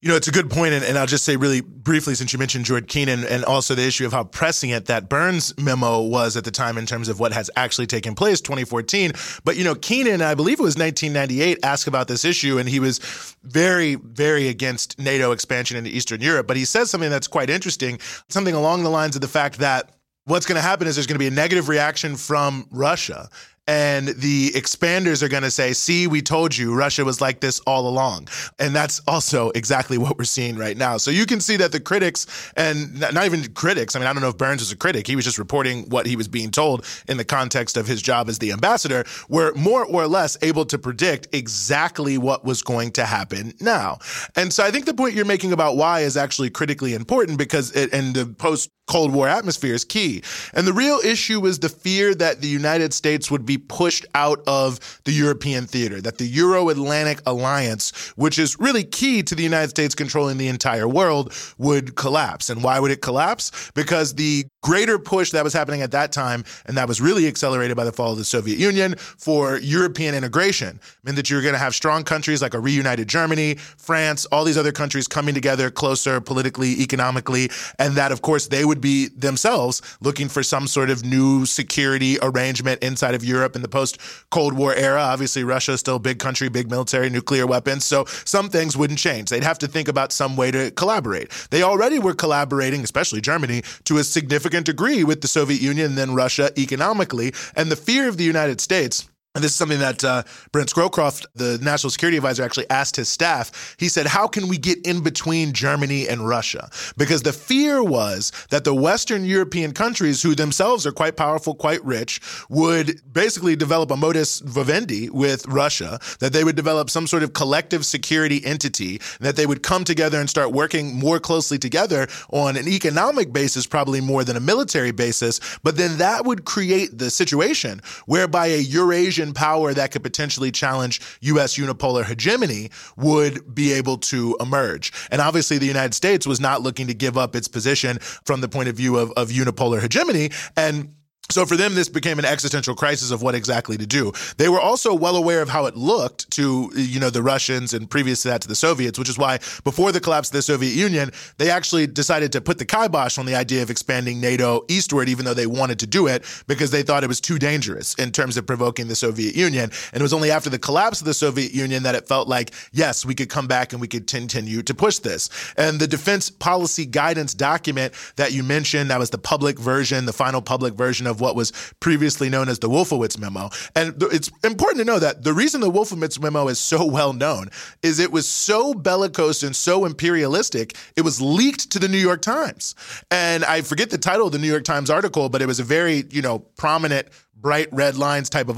You know, it's a good point, and I'll just say really briefly, since you mentioned George Kennan and also the issue of how prescient that Burns memo was at the time in terms of what has actually taken place, 2014. But, you know, Kennan, I believe it was 1998, asked about this issue, and he was very, very against NATO expansion into Eastern Europe. But he says something that's quite interesting, something along the lines of the fact that what's going to happen is there's going to be a negative reaction from Russia. And the expanders are going to say, see, we told you Russia was like this all along. And that's also exactly what we're seeing right now. So you can see that the critics, and not even critics, I mean, I don't know if Burns was a critic. He was just reporting what he was being told in the context of his job as the ambassador, were more or less able to predict exactly what was going to happen now. And so I think the point you're making about why is actually critically important because it, and the post-Cold War atmosphere is key. And the real issue is the fear that the United States would be pushed out of the European theater, that the Euro-Atlantic alliance, which is really key to the United States controlling the entire world, would collapse. And why would it collapse? Because the greater push that was happening at that time, and that was really accelerated by the fall of the Soviet Union, for European integration, meant that you were going to have strong countries like a reunited Germany, France, all these other countries coming together closer politically, economically, and that, of course, they would be themselves looking for some sort of new security arrangement inside of Europe in the post-Cold War era. Obviously, Russia is still a big country, big military, nuclear weapons. So some things wouldn't change. They'd have to think about some way to collaborate. They already were collaborating, especially Germany, to a significant degree with the Soviet Union and then Russia economically. And the fear of the United States, and this is something that Brent Scowcroft, the national security advisor, actually asked his staff. He said, how can we get in between Germany and Russia? Because the fear was that the Western European countries, who themselves are quite powerful, quite rich, would basically develop a modus vivendi with Russia, that they would develop some sort of collective security entity, that they would come together and start working more closely together on an economic basis, probably more than a military basis. But then that would create the situation whereby a Eurasian power that could potentially challenge U.S. unipolar hegemony would be able to emerge. And obviously, the United States was not looking to give up its position from the point of view of unipolar hegemony. And so for them, this became an existential crisis of what exactly to do. They were also well aware of how it looked to, you know, the Russians and previous to that to the Soviets, which is why before the collapse of the Soviet Union, they actually decided to put the kibosh on the idea of expanding NATO eastward, even though they wanted to do it because they thought it was too dangerous in terms of provoking the Soviet Union. And it was only after the collapse of the Soviet Union that it felt like, yes, we could come back and we could continue to push this. And the defense policy guidance document that you mentioned, that was the public version, the final public version of what was previously known as the Wolfowitz memo. And it's important to know that the reason the Wolfowitz memo is so well known is it was so bellicose and so imperialistic, it was leaked to the New York Times. And I forget the title of the New York Times article, but it was a very, you know, prominent bright red lines type of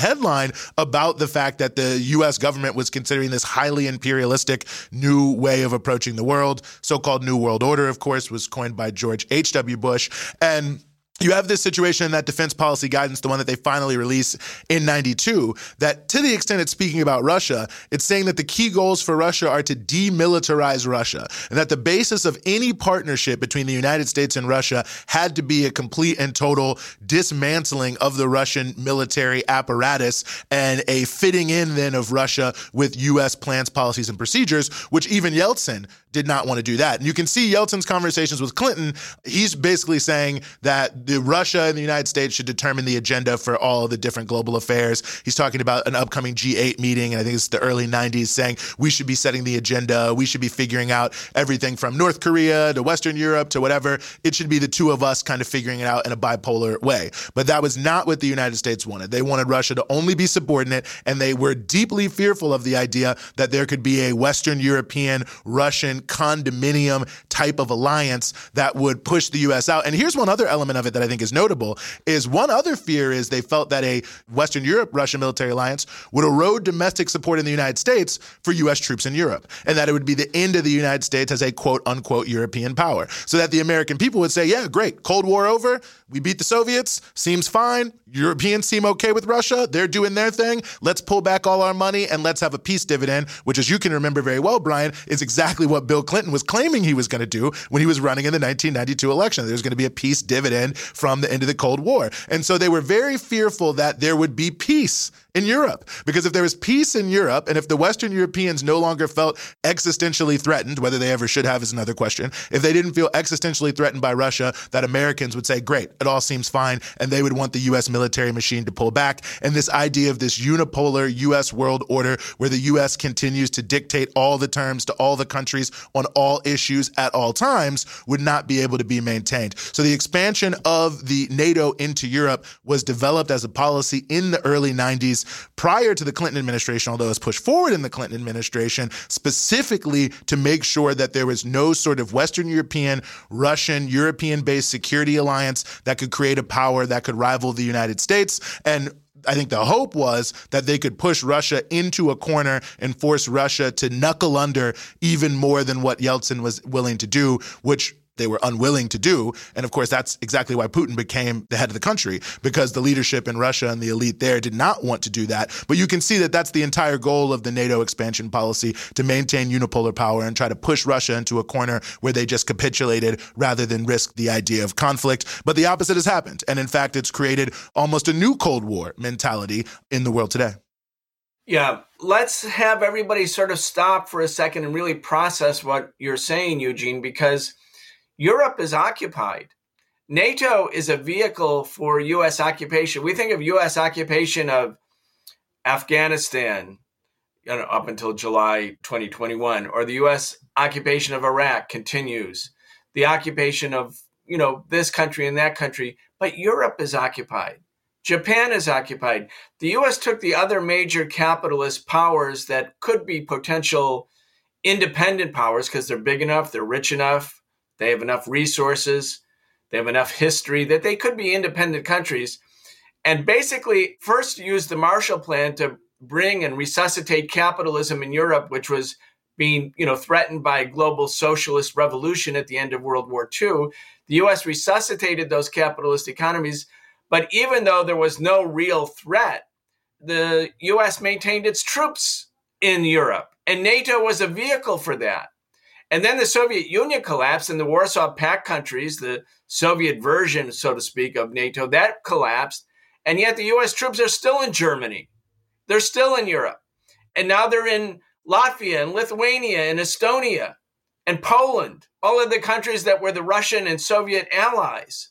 headline about the fact that the U.S. government was considering this highly imperialistic new way of approaching the world. So-called New World Order, of course, was coined by George H.W. Bush. And you have this situation in that defense policy guidance, the one that they finally released in 92, that to the extent it's speaking about Russia, it's saying that the key goals for Russia are to demilitarize Russia, and that the basis of any partnership between the United States and Russia had to be a complete and total dismantling of the Russian military apparatus and a fitting in then of Russia with U.S. plans, policies, and procedures, which even Yeltsin did not want to do that. And you can see Yeltsin's conversations with Clinton. He's basically saying that Russia and the United States should determine the agenda for all of the different global affairs. He's talking about an upcoming G8 meeting, and I think it's the early 90s, saying we should be setting the agenda. We should be figuring out everything from North Korea to Western Europe to whatever. It should be the two of us kind of figuring it out in a bipolar way. But that was not what the United States wanted. They wanted Russia to only be subordinate, and they were deeply fearful of the idea that there could be a Western European, Russian condominium type of alliance that would push the U.S. out. And here's one other element of it that I think is notable, is one other fear is they felt that a Western Europe-Russian military alliance would erode domestic support in the United States for U.S. troops in Europe, and that it would be the end of the United States as a quote-unquote European power. So that the American people would say, yeah, great, Cold War over, we beat the Soviets, seems fine, Europeans seem okay with Russia, they're doing their thing, let's pull back all our money and let's have a peace dividend, which as you can remember very well, Brian, is exactly what Bill Clinton was claiming he was going to do when he was running in the 1992 election. There's going to be a peace dividend from the end of the Cold War. And so they were very fearful that there would be peace in Europe, because if there was peace in Europe and if the Western Europeans no longer felt existentially threatened, whether they ever should have is another question, if they didn't feel existentially threatened by Russia, that Americans would say, great, it all seems fine, and they would want the U.S. military machine to pull back. And this idea of this unipolar U.S. world order where the U.S. continues to dictate all the terms to all the countries on all issues at all times would not be able to be maintained. So the expansion of the NATO into Europe was developed as a policy in the early 90s prior to the Clinton administration, although it was pushed forward in the Clinton administration, specifically to make sure that there was no sort of Western European, Russian, European-based security alliance that could create a power that could rival the United States. And I think the hope was that they could push Russia into a corner and force Russia to knuckle under even more than what Yeltsin was willing to do, which they were unwilling to do. And of course, that's exactly why Putin became the head of the country, because the leadership in Russia and the elite there did not want to do that. But you can see that that's the entire goal of the NATO expansion policy, to maintain unipolar power and try to push Russia into a corner where they just capitulated rather than risk the idea of conflict. But the opposite has happened. And in fact, it's created almost a new Cold War mentality in the world today. Yeah. Let's have everybody sort of stop for a second and really process what you're saying, Eugene, because Europe is occupied. NATO is a vehicle for U.S. occupation. We think of U.S. occupation of Afghanistan, you know, up until July 2021, or the U.S. occupation of Iraq continues, the occupation of, you know, this country and that country. But Europe is occupied. Japan is occupied. The U.S. took the other major capitalist powers that could be potential independent powers because they're big enough, they're rich enough, they have enough resources, they have enough history that they could be independent countries, and basically first used the Marshall Plan to bring and resuscitate capitalism in Europe, which was being, you know, threatened by a global socialist revolution at the end of World War II. The U.S. resuscitated those capitalist economies, but even though there was no real threat, the U.S. maintained its troops in Europe, and NATO was a vehicle for that. And then the Soviet Union collapsed, and the Warsaw Pact countries, the Soviet version, so to speak, of NATO, that collapsed. And yet the U.S. troops are still in Germany. They're still in Europe. And now they're in Latvia and Lithuania and Estonia and Poland, all of the countries that were the Russian and Soviet allies.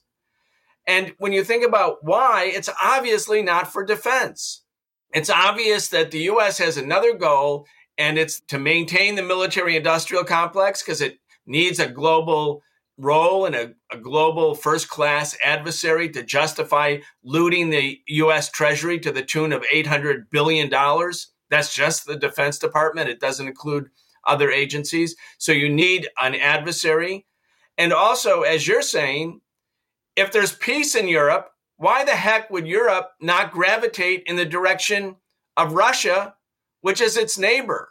And when you think about why, it's obviously not for defense. It's obvious that the U.S. has another goal, and it's to maintain the military-industrial complex because it needs a global role and a global first-class adversary to justify looting the U.S. Treasury to the tune of $800 billion. That's just the Defense Department. It doesn't include other agencies. So you need an adversary. And also, as you're saying, if there's peace in Europe, why the heck would Europe not gravitate in the direction of Russia, which is its neighbor?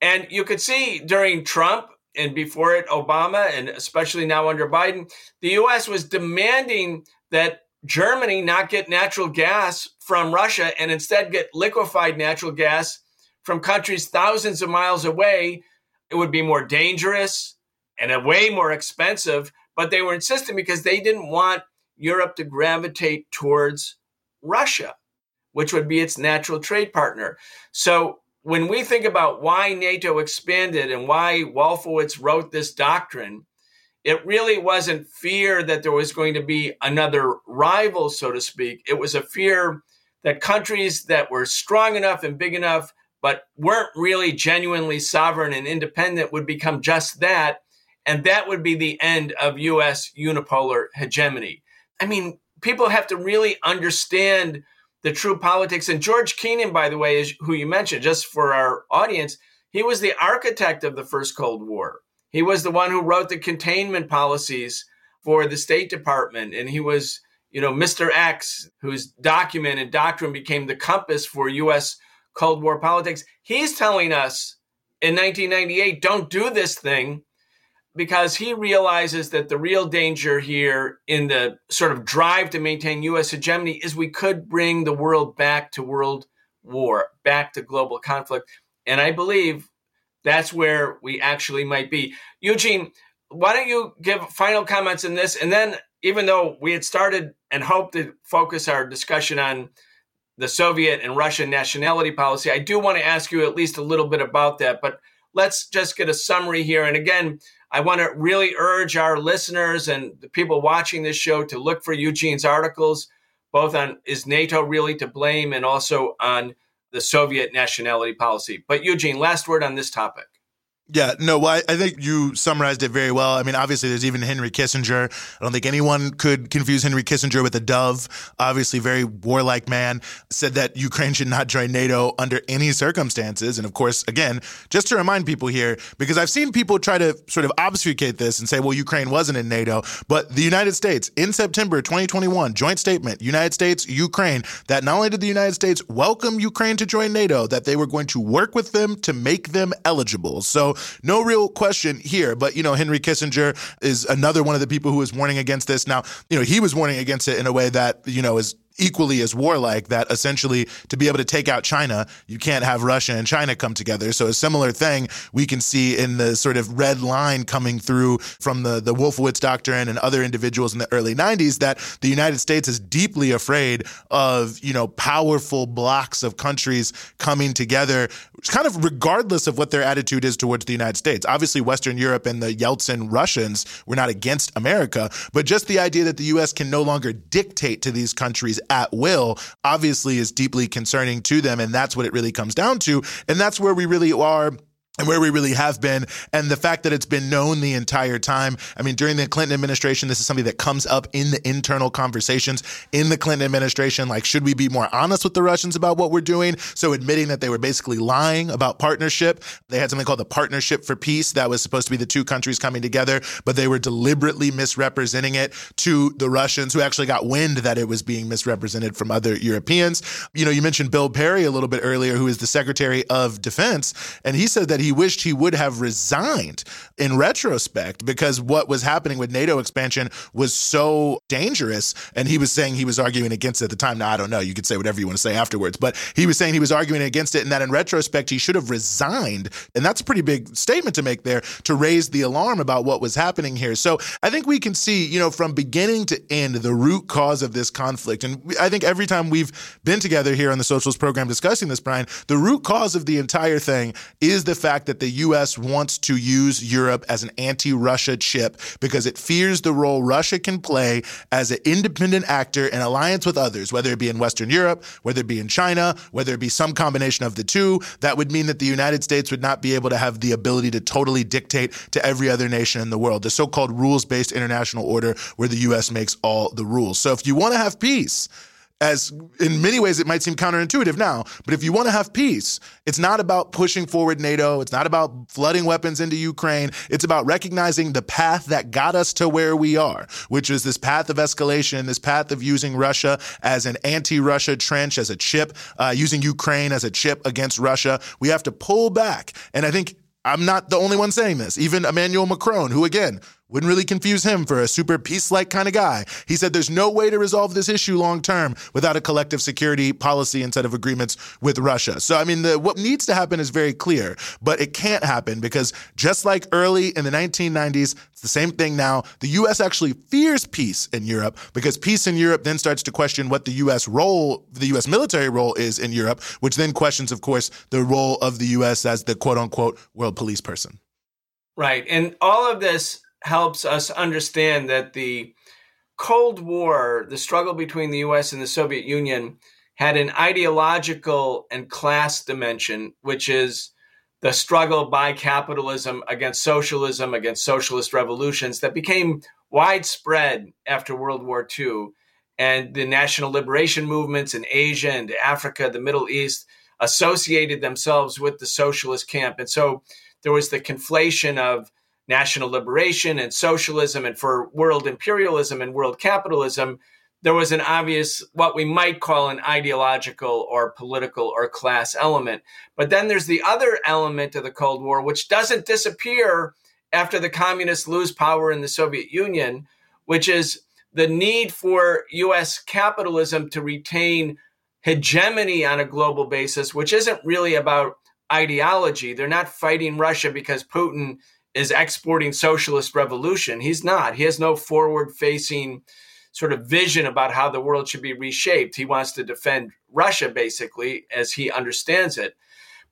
And you could see during Trump, and before it, Obama, and especially now under Biden, the U.S. was demanding that Germany not get natural gas from Russia and instead get liquefied natural gas from countries thousands of miles away. It would be more dangerous and way more expensive, but they were insisting because they didn't want Europe to gravitate towards Russia, which would be its natural trade partner. So when we think about why NATO expanded and why Wolfowitz wrote this doctrine, it really wasn't fear that there was going to be another rival, so to speak. It was a fear that countries that were strong enough and big enough, but weren't really genuinely sovereign and independent, would become just that. And that would be the end of U.S. unipolar hegemony. I mean, people have to really understand the true politics. And George Kennan, by the way, is who you mentioned, just for our audience. He was the architect of the first Cold War. He was the one who wrote the containment policies for the State Department. And he was, you know, Mr. X, whose document and doctrine became the compass for U.S. Cold War politics. He's telling us in 1998, don't do this thing, because he realizes that the real danger here in the sort of drive to maintain U.S. hegemony is we could bring the world back to world war, back to global conflict. And I believe that's where we actually might be. Eugene, why don't you give final comments on this? And then, even though we had started and hoped to focus our discussion on the Soviet and Russian nationality policy, I do want to ask you at least a little bit about that. But let's just get a summary here. And again, I want to really urge our listeners and the people watching this show to look for Eugene's articles, both on is NATO really to blame and also on the Soviet nationality policy. But Eugene, last word on this topic. Yeah, no, I think you summarized it very well. I mean, obviously, there's even Henry Kissinger. I don't think anyone could confuse Henry Kissinger with a dove. Obviously, very warlike man, said that Ukraine should not join NATO under any circumstances. And of course, again, just to remind people here, because I've seen people try to sort of obfuscate this and say, well, Ukraine wasn't in NATO. But the United States, in September 2021, joint statement, United States, Ukraine, that not only did the United States welcome Ukraine to join NATO, that they were going to work with them to make them eligible. So no real question here. But, you know, Henry Kissinger is another one of the people who is warning against this. Now, you know, he was warning against it in a way that, you know, is equally as warlike, that essentially to be able to take out China, you can't have Russia and China come together. So a similar thing we can see in the sort of red line coming through from the Wolfowitz doctrine and other individuals in the early 90s, that the United States is deeply afraid of, you know, powerful blocks of countries coming together, kind of regardless of what their attitude is towards the United States. Obviously, Western Europe and the Yeltsin Russians were not against America, but just the idea that the U.S. can no longer dictate to these countries at will, obviously is deeply concerning to them. And that's what it really comes down to. And that's where we really are and where we really have been. And the fact that it's been known the entire time. I mean, during the Clinton administration, this is something that comes up in the internal conversations in the Clinton administration. Like, should we be more honest with the Russians about what we're doing? So admitting that they were basically lying about partnership. They had something called the Partnership for Peace that was supposed to be the two countries coming together, but they were deliberately misrepresenting it to the Russians, who actually got wind that it was being misrepresented from other Europeans. You know, you mentioned Bill Perry a little bit earlier, who is the Secretary of Defense, and he said that he wished he would have resigned in retrospect because what was happening with NATO expansion was so dangerous. And he was saying he was arguing against it at the time. Now, I don't know. You could say whatever you want to say afterwards. But he was saying he was arguing against it and that in retrospect, he should have resigned. And that's a pretty big statement to make there, to raise the alarm about what was happening here. So I think we can see, you know, from beginning to end, the root cause of this conflict. And I think every time we've been together here on the Socialist Program discussing this, Brian, the root cause of the entire thing is the fact that the U.S. wants to use Europe as an anti-Russia chip because it fears the role Russia can play as an independent actor in alliance with others, whether it be in Western Europe, whether it be in China, whether it be some combination of the two. That would mean that the United States would not be able to have the ability to totally dictate to every other nation in the world, the so-called rules-based international order where the U.S. makes all the rules. So if you want to have peace, as in many ways it might seem counterintuitive now, but if you want to have peace, it's not about pushing forward NATO. It's not about flooding weapons into Ukraine. It's about recognizing the path that got us to where we are, which is this path of escalation, this path of using Russia as an anti-Russia trench, as a chip, using Ukraine as a chip against Russia. We have to pull back. And I think I'm not the only one saying this. Even Emmanuel Macron, who, again, wouldn't really confuse him for a super peace-like kind of guy. He said there's no way to resolve this issue long-term without a collective security policy and set of agreements with Russia. So, I mean, what needs to happen is very clear, but it can't happen because just like early in the 1990s, it's the same thing now. The U.S. actually fears peace in Europe because peace in Europe then starts to question what the U.S. role, the U.S. military role is in Europe, which then questions, of course, the role of the U.S. as the quote-unquote world police person. Right. And all of this helps us understand that the Cold War, the struggle between the U.S. and the Soviet Union, had an ideological and class dimension, which is the struggle by capitalism against socialist revolutions that became widespread after World War II. And the national liberation movements in Asia and Africa, the Middle East, associated themselves with the socialist camp. And so there was the conflation of national liberation and socialism, and for world imperialism and world capitalism, there was an obvious, what we might call an ideological or political or class element. But then there's the other element of the Cold War, which doesn't disappear after the communists lose power in the Soviet Union, which is the need for U.S. capitalism to retain hegemony on a global basis, which isn't really about ideology. They're not fighting Russia because Putin is exporting socialist revolution. He's not. He has no forward-facing sort of vision about how the world should be reshaped. He wants to defend Russia, basically, as he understands it.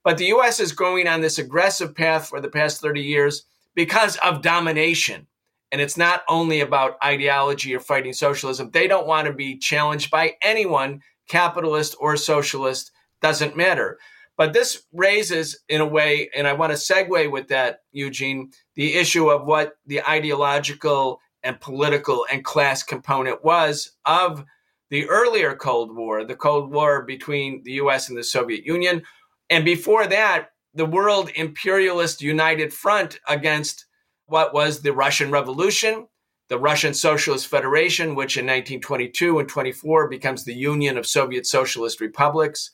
But the U.S. is going on this aggressive path for the past 30 years because of domination. And it's not only about ideology or fighting socialism. They don't want to be challenged by anyone, capitalist or socialist, doesn't matter. But this raises, in a way, and I want to segue with that, Eugene, the issue of what the ideological and political and class component was of the earlier Cold War, the Cold War between the U.S. and the Soviet Union. And before that, the world imperialist united front against what was the Russian Revolution, the Russian Socialist Federation, which in 1922 and 24 becomes the Union of Soviet Socialist Republics.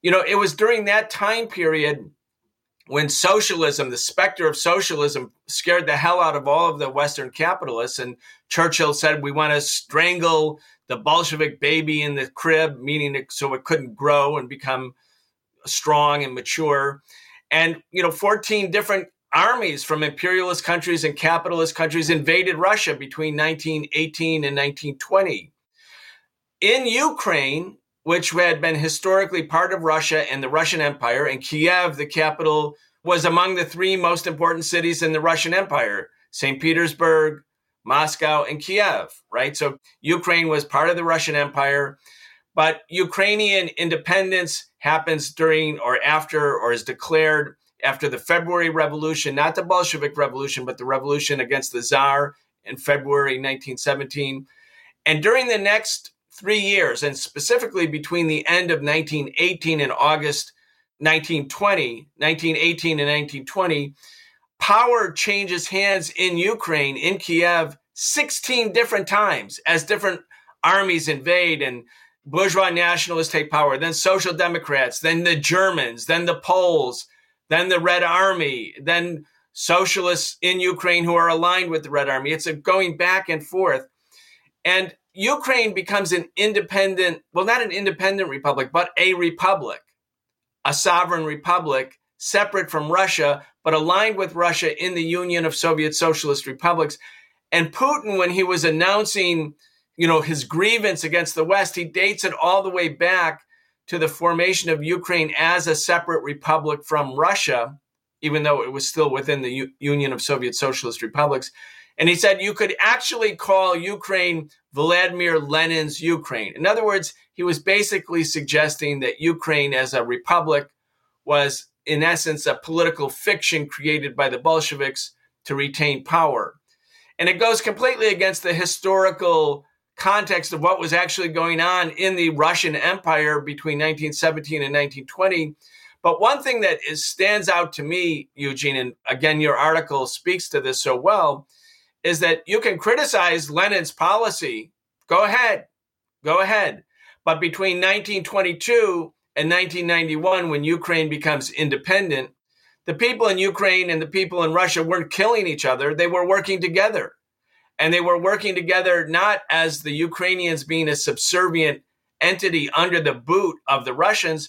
You know, it was during that time period when socialism, the specter of socialism, scared the hell out of all of the Western capitalists. And Churchill said, we want to strangle the Bolshevik baby in the crib, meaning so it couldn't grow and become strong and mature. And, you know, 14 different armies from imperialist countries and capitalist countries invaded Russia between 1918 and 1920. In Ukraine, which had been historically part of Russia and the Russian Empire, and Kiev, the capital, was among the three most important cities in the Russian Empire, St. Petersburg, Moscow, and Kiev, right? So Ukraine was part of the Russian Empire, but Ukrainian independence happens during or after, or is declared after the February Revolution, not the Bolshevik Revolution, but the revolution against the Tsar in February 1917. And during the next 3 years, and specifically between the end of 1918 and August 1918 and 1920, power changes hands in Ukraine, in Kiev, 16 different times as different armies invade and bourgeois nationalists take power, then social democrats, then the Germans, then the Poles, then the Red Army, then socialists in Ukraine who are aligned with the Red Army. It's a going back and forth. And Ukraine becomes an independent, well, not an independent republic, but a republic, a sovereign republic separate from Russia, but aligned with Russia in the Union of Soviet Socialist Republics. And Putin, when he was announcing, you know, his grievance against the West, he dates it all the way back to the formation of Ukraine as a separate republic from Russia, even though it was still within the Union of Soviet Socialist Republics. And he said, you could actually call Ukraine Vladimir Lenin's Ukraine. In other words, he was basically suggesting that Ukraine as a republic was, in essence, a political fiction created by the Bolsheviks to retain power. And it goes completely against the historical context of what was actually going on in the Russian Empire between 1917 and 1920. But one thing that stands out to me, Eugene, and again, your article speaks to this so well, is that you can criticize Lenin's policy. Go ahead. But between 1922 and 1991, when Ukraine becomes independent, the people in Ukraine and the people in Russia weren't killing each other. They were working together. And they were working together not as the Ukrainians being a subservient entity under the boot of the Russians,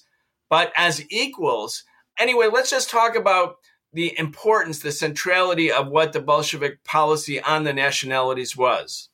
but as equals. Anyway, let's just talk about the importance, the centrality of what the Bolshevik policy on the nationalities was.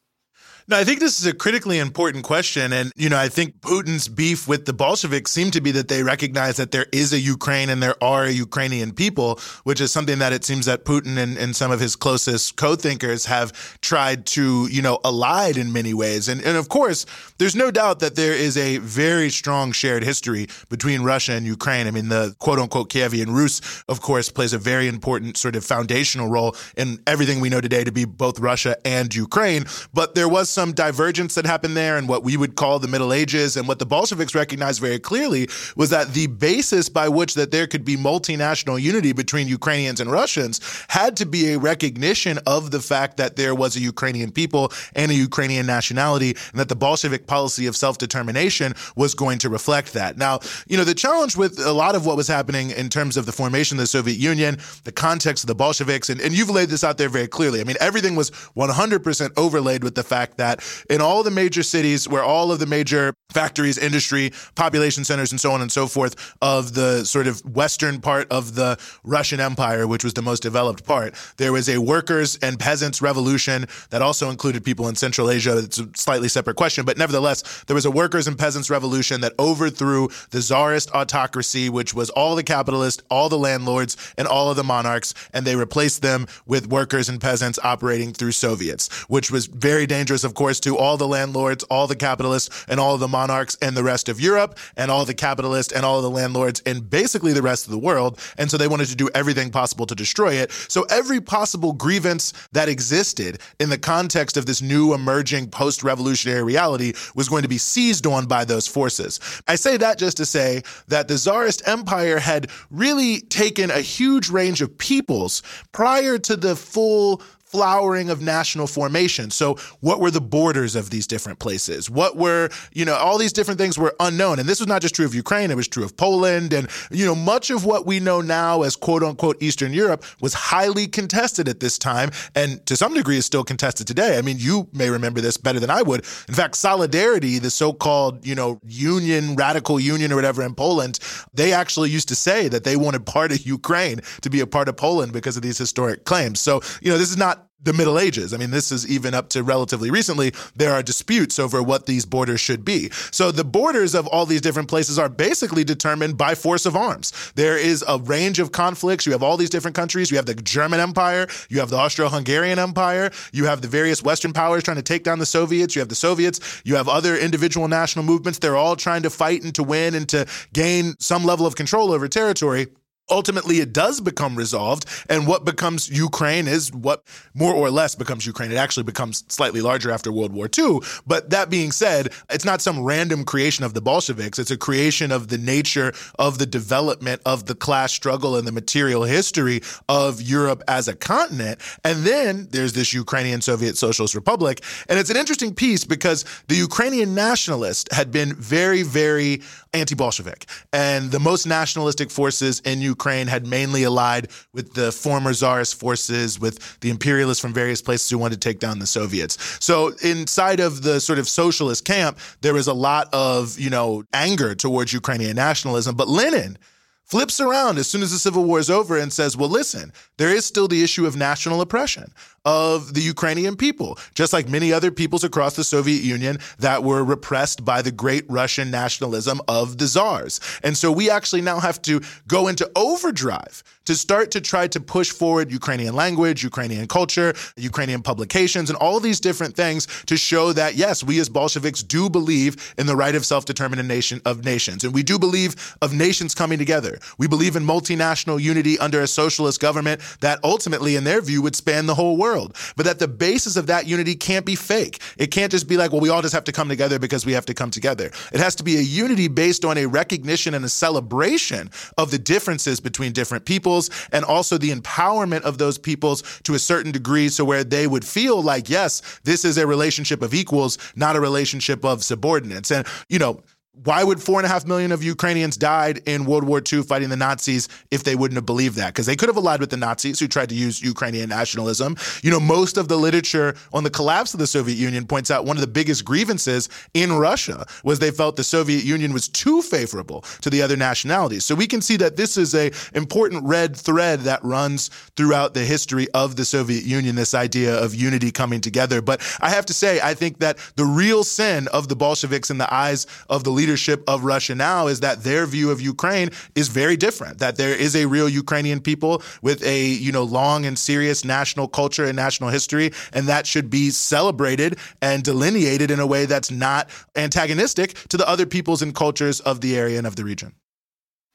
No, I think this is a critically important question. And, you know, I think Putin's beef with the Bolsheviks seemed to be that they recognize that there is a Ukraine and there are a Ukrainian people, which is something that it seems that Putin and some of his closest co-thinkers have tried to, you know, allied in many ways. And of course, there's no doubt that there is a very strong shared history between Russia and Ukraine. I mean, the quote unquote Kievan Rus, of course, plays a very important sort of foundational role in everything we know today to be both Russia and Ukraine. But there was some divergence that happened there in what we would call the Middle Ages. And what the Bolsheviks recognized very clearly was that the basis by which that there could be multinational unity between Ukrainians and Russians had to be a recognition of the fact that there was a Ukrainian people and a Ukrainian nationality, and that the Bolshevik policy of self-determination was going to reflect that. Now, you know, the challenge with a lot of what was happening in terms of the formation of the Soviet Union, the context of the Bolsheviks, and you've laid this out there very clearly. I mean, everything was 100% overlaid with the fact that in all the major cities where all of the major factories, industry, population centers, and so on and so forth of the sort of western part of the Russian Empire, which was the most developed part, there was a workers' and peasants' revolution that also included people in Central Asia. It's a slightly separate question, but nevertheless, there was a workers' and peasants' revolution that overthrew the czarist autocracy, which was all the capitalists, all the landlords, and all of the monarchs, and they replaced them with workers and peasants operating through Soviets, which was very dangerous, of course, to all the landlords, all the capitalists, and all the monarchs and the rest of Europe, and all the capitalists and all the landlords and basically the rest of the world. And so they wanted to do everything possible to destroy it. So every possible grievance that existed in the context of this new emerging post-revolutionary reality was going to be seized on by those forces. I say that just to say that the Tsarist Empire had really taken a huge range of peoples prior to the full flowering of national formation. So what were the borders of these different places? What were, you know, all these different things were unknown. And this was not just true of Ukraine, it was true of Poland. And, you know, much of what we know now as quote unquote Eastern Europe was highly contested at this time. And to some degree is still contested today. I mean, you may remember this better than I would. In fact, Solidarity, the so-called, you know, union, radical union or whatever in Poland, they actually used to say that they wanted part of Ukraine to be a part of Poland because of these historic claims. So, you know, this is not the Middle Ages. I mean, this is even up to relatively recently. There are disputes over what these borders should be. So the borders of all these different places are basically determined by force of arms. There is a range of conflicts. You have all these different countries. You have the German Empire. You have the Austro-Hungarian Empire. You have the various Western powers trying to take down the Soviets. You have the Soviets. You have other individual national movements. They're all trying to fight and to win and to gain some level of control over territory. Ultimately, it does become resolved, and what becomes Ukraine is what more or less becomes Ukraine. It actually becomes slightly larger after World War II. But that being said, it's not some random creation of the Bolsheviks. It's a creation of the nature of the development of the class struggle and the material history of Europe as a continent. And then there's this Ukrainian Soviet Socialist Republic. And it's an interesting piece because the Ukrainian nationalists had been very, very anti-Bolshevik. And the most nationalistic forces in Ukraine had mainly allied with the former Tsarist forces, with the imperialists from various places who wanted to take down the Soviets. So inside of the sort of socialist camp, there was a lot of, you know, anger towards Ukrainian nationalism. But Lenin flips around as soon as the Civil War is over and says, well, listen, there is still the issue of national oppression of the Ukrainian people, just like many other peoples across the Soviet Union that were repressed by the great Russian nationalism of the czars. And so we actually now have to go into overdrive to start to try to push forward Ukrainian language, Ukrainian culture, Ukrainian publications, and all these different things to show that, yes, we as Bolsheviks do believe in the right of self-determination of nations. And we do believe of nations coming together. We believe in multinational unity under a socialist government that ultimately, in their view, would span the whole world. But that the basis of that unity can't be fake. It can't just be like, well, we all just have to come together because we have to come together. It has to be a unity based on a recognition and a celebration of the differences between different peoples and also the empowerment of those peoples to a certain degree so where they would feel like, yes, this is a relationship of equals, not a relationship of subordinates. And, you know, Why would 4.5 million of Ukrainians died in World War II fighting the Nazis if they wouldn't have believed that? Because they could have allied with the Nazis who tried to use Ukrainian nationalism. You know, most of the literature on the collapse of the Soviet Union points out one of the biggest grievances in Russia was they felt the Soviet Union was too favorable to the other nationalities. So we can see that this is an important red thread that runs throughout the history of the Soviet Union, this idea of unity coming together. But I have to say, I think that the real sin of the Bolsheviks in the eyes of the leadership of Russia now is that their view of Ukraine is very different, that there is a real Ukrainian people with a, you know, long and serious national culture and national history, and that should be celebrated and delineated in a way that's not antagonistic to the other peoples and cultures of the area and of the region.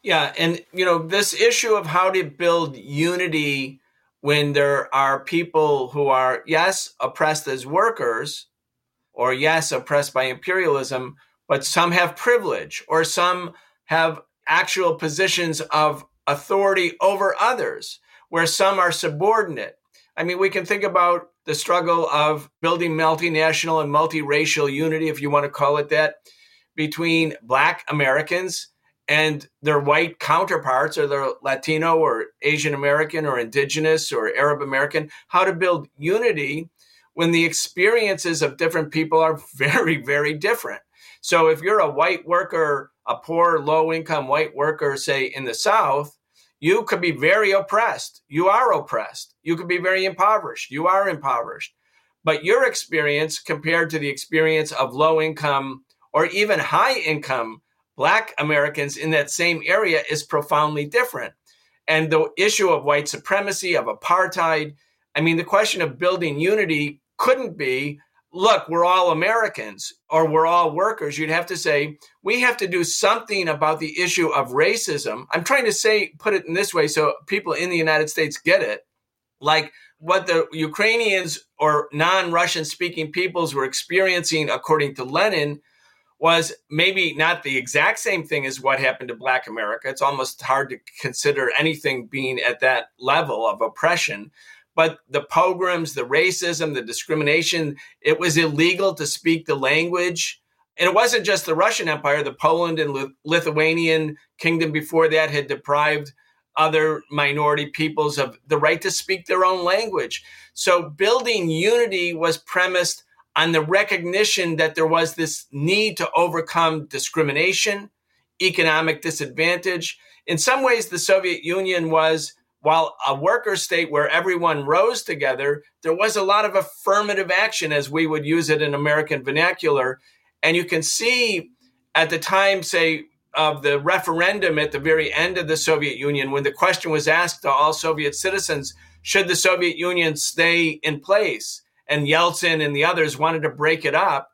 Yeah, and, you know, this issue of how to build unity when there are people who are, yes, oppressed as workers, or yes, oppressed by imperialism, but some have privilege, or some have actual positions of authority over others, where some are subordinate. I mean, we can think about the struggle of building multinational and multiracial unity, if you want to call it that, between Black Americans and their white counterparts, or their Latino or Asian American or Indigenous or Arab American, how to build unity when the experiences of different people are very, very different. So if you're a white worker, a poor, low-income white worker, say, in the South, you could be very oppressed. You are oppressed. You could be very impoverished. You are impoverished. But your experience compared to the experience of low-income or even high-income Black Americans in that same area is profoundly different. And the issue of white supremacy, of apartheid, I mean, the question of building unity couldn't be, look, we're all Americans or we're all workers. You'd have to say, we have to do something about the issue of racism. I'm trying to say, put it in this way so people in the United States get it. Like what the Ukrainians or non-Russian speaking peoples were experiencing, according to Lenin, was maybe not the exact same thing as what happened to Black America. It's almost hard to consider anything being at that level of oppression. But the pogroms, the racism, the discrimination, it was illegal to speak the language. And it wasn't just the Russian Empire. The Poland and Lithuanian kingdom before that had deprived other minority peoples of the right to speak their own language. So building unity was premised on the recognition that there was this need to overcome discrimination, economic disadvantage. In some ways, the Soviet Union was, while a worker state where everyone rose together, there was a lot of affirmative action, as we would use it in American vernacular. And you can see at the time, say, of the referendum at the very end of the Soviet Union, when the question was asked to all Soviet citizens, should the Soviet Union stay in place? And Yeltsin and the others wanted to break it up.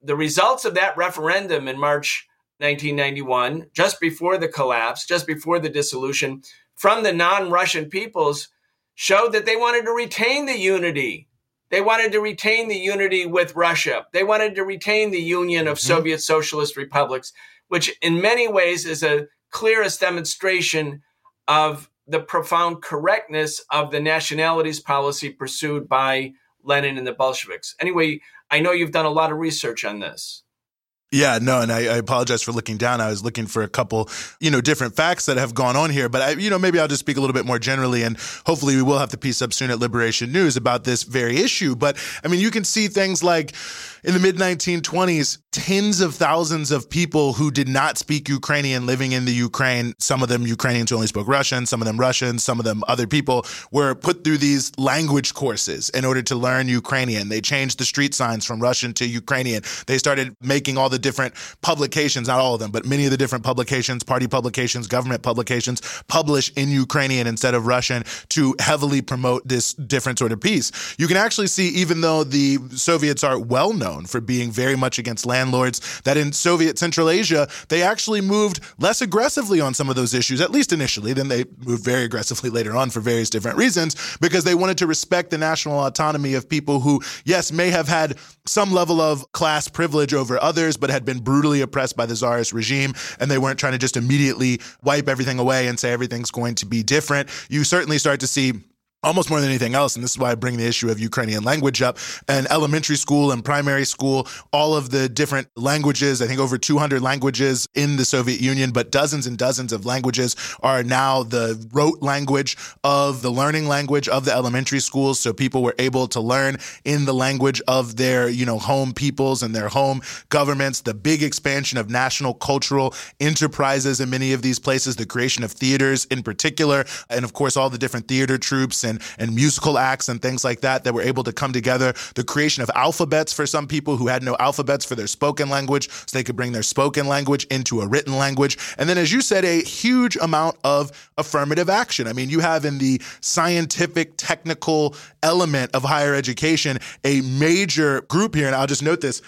The results of that referendum in March 1991, just before the collapse, just before the dissolution, from the non-Russian peoples showed that they wanted to retain the unity. They wanted to retain the unity with Russia. They wanted to retain the union of Soviet socialist republics, which in many ways is a clearest demonstration of the profound correctness of the nationalities policy pursued by Lenin and the Bolsheviks. Anyway, I know you've done a lot of research on this. Yeah, no, and I apologize for looking down. I was looking for a couple, you know, different facts that have gone on here. But, maybe I'll just speak a little bit more generally, and hopefully we will have to piece up soon at Liberation News about this very issue. But, I mean, you can see things like in the mid-1920s, tens of thousands of people who did not speak Ukrainian living in the Ukraine, some of them Ukrainians who only spoke Russian, some of them Russians, some of them other people, were put through these language courses in order to learn Ukrainian. They changed the street signs from Russian to Ukrainian. They started making all the different publications, not all of them, but many of the different publications, party publications, government publications, publish in Ukrainian instead of Russian to heavily promote this different sort of peace. You can actually see, even though the Soviets are well known for being very much against landlords, that in Soviet Central Asia, they actually moved less aggressively on some of those issues, at least initially. Then they moved very aggressively later on for various different reasons, because they wanted to respect the national autonomy of people who, yes, may have had some level of class privilege over others, but had been brutally oppressed by the Tsarist regime, and they weren't trying to just immediately wipe everything away and say everything's going to be different. You certainly start to see almost more than anything else, and this is why I bring the issue of Ukrainian language up, and elementary school and primary school, all of the different languages, I think over 200 languages in the Soviet Union, but dozens and dozens of languages are now the rote language of the learning language of the elementary schools. So people were able to learn in the language of their, home peoples and their home governments, the big expansion of national cultural enterprises in many of these places, the creation of theaters in particular, and of course, all the different theater troupes and musical acts and things like that that were able to come together, the creation of alphabets for some people who had no alphabets for their spoken language, so they could bring their spoken language into a written language. And then, as you said, a huge amount of affirmative action. I mean, you have in the scientific, technical element of higher education, a major group here, and I'll just note this.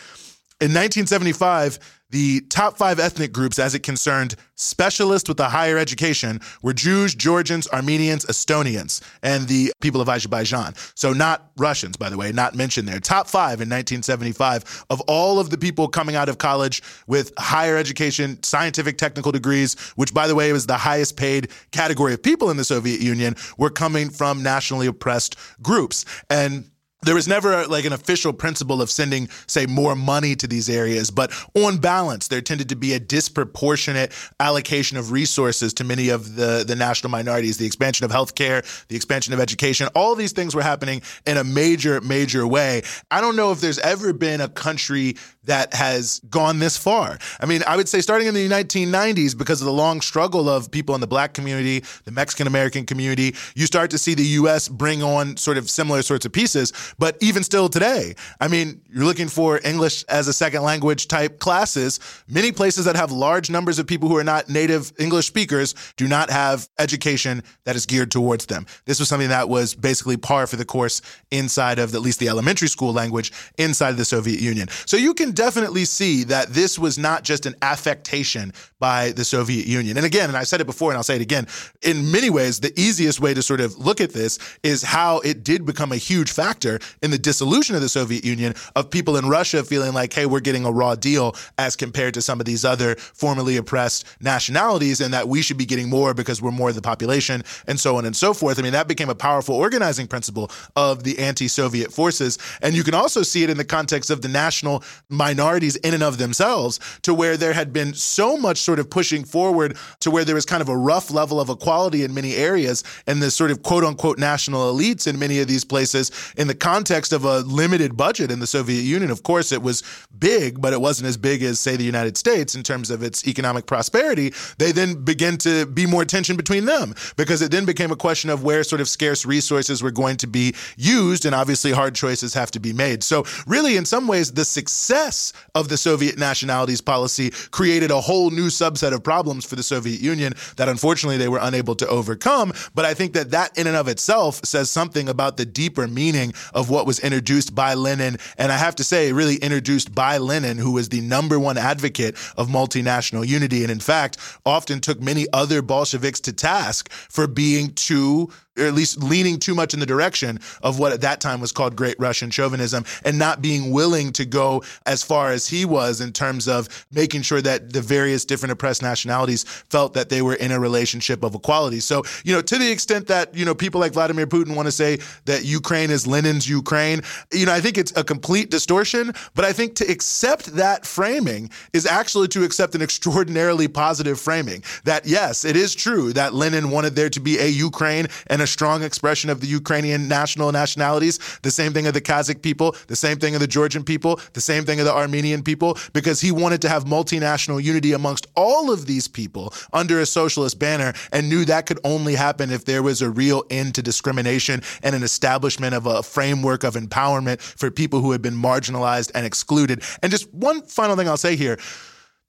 In 1975, the top five ethnic groups as it concerned specialists with a higher education were Jews, Georgians, Armenians, Estonians, and the people of Azerbaijan. So not Russians, by the way, not mentioned there. Top five in 1975 of all of the people coming out of college with higher education, scientific, technical degrees, which, by the way, was the highest paid category of people in the Soviet Union, were coming from nationally oppressed groups. And there was never like an official principle of sending, say, more money to these areas, but on balance, there tended to be a disproportionate allocation of resources to many of the national minorities, the expansion of healthcare, the expansion of education. All these things were happening in a major, major way. I don't know if there's ever been a country that has gone this far. I mean, I would say starting in the 1990s, because of the long struggle of people in the Black community, the Mexican-American community, you start to see the U.S. bring on sort of similar sorts of pieces. But even still today, I mean, you're looking for English as a second language type classes. Many places that have large numbers of people who are not native English speakers do not have education that is geared towards them. This was something that was basically par for the course inside of at least the elementary school language inside of the Soviet Union. So you can definitely see that this was not just an affectation by the Soviet Union. And again, and I said it before and I'll say it again, in many ways, the easiest way to sort of look at this is how it did become a huge factor in the dissolution of the Soviet Union, of people in Russia feeling like, hey, we're getting a raw deal as compared to some of these other formerly oppressed nationalities, and that we should be getting more because we're more of the population, and so on and so forth. I mean, that became a powerful organizing principle of the anti-Soviet forces. And you can also see it in the context of the national minorities in and of themselves, to where there had been so much sort of pushing forward to where there was kind of a rough level of equality in many areas, and the sort of quote-unquote national elites in many of these places in the context of a limited budget in the Soviet Union. Of course, it was big, but it wasn't as big as, say, the United States in terms of its economic prosperity. They then began to be more tension between them, because it then became a question of where sort of scarce resources were going to be used, and obviously hard choices have to be made. So really, in some ways, the success of the Soviet nationalities policy created a whole new subset of problems for the Soviet Union that unfortunately they were unable to overcome. But I think that that in and of itself says something about the deeper meaning of what was introduced by Lenin, and I have to say, really introduced by Lenin, who was the number one advocate of multinational unity, and in fact, often took many other Bolsheviks to task for being too, or at least leaning too much in the direction of what at that time was called Great Russian Chauvinism, and not being willing to go as far as he was in terms of making sure that the various different oppressed nationalities felt that they were in a relationship of equality. So, to the extent that, people like Vladimir Putin want to say that Ukraine is Lenin's Ukraine, I think it's a complete distortion, but I think to accept that framing is actually to accept an extraordinarily positive framing that, yes, it is true that Lenin wanted there to be a Ukraine and a strong expression of the Ukrainian nationalities, the same thing of the Kazakh people, the same thing of the Georgian people, the same thing of the Armenian people, because he wanted to have multinational unity amongst all of these people under a socialist banner, and knew that could only happen if there was a real end to discrimination and an establishment of a framework of empowerment for people who had been marginalized and excluded. And just one final thing I'll say here,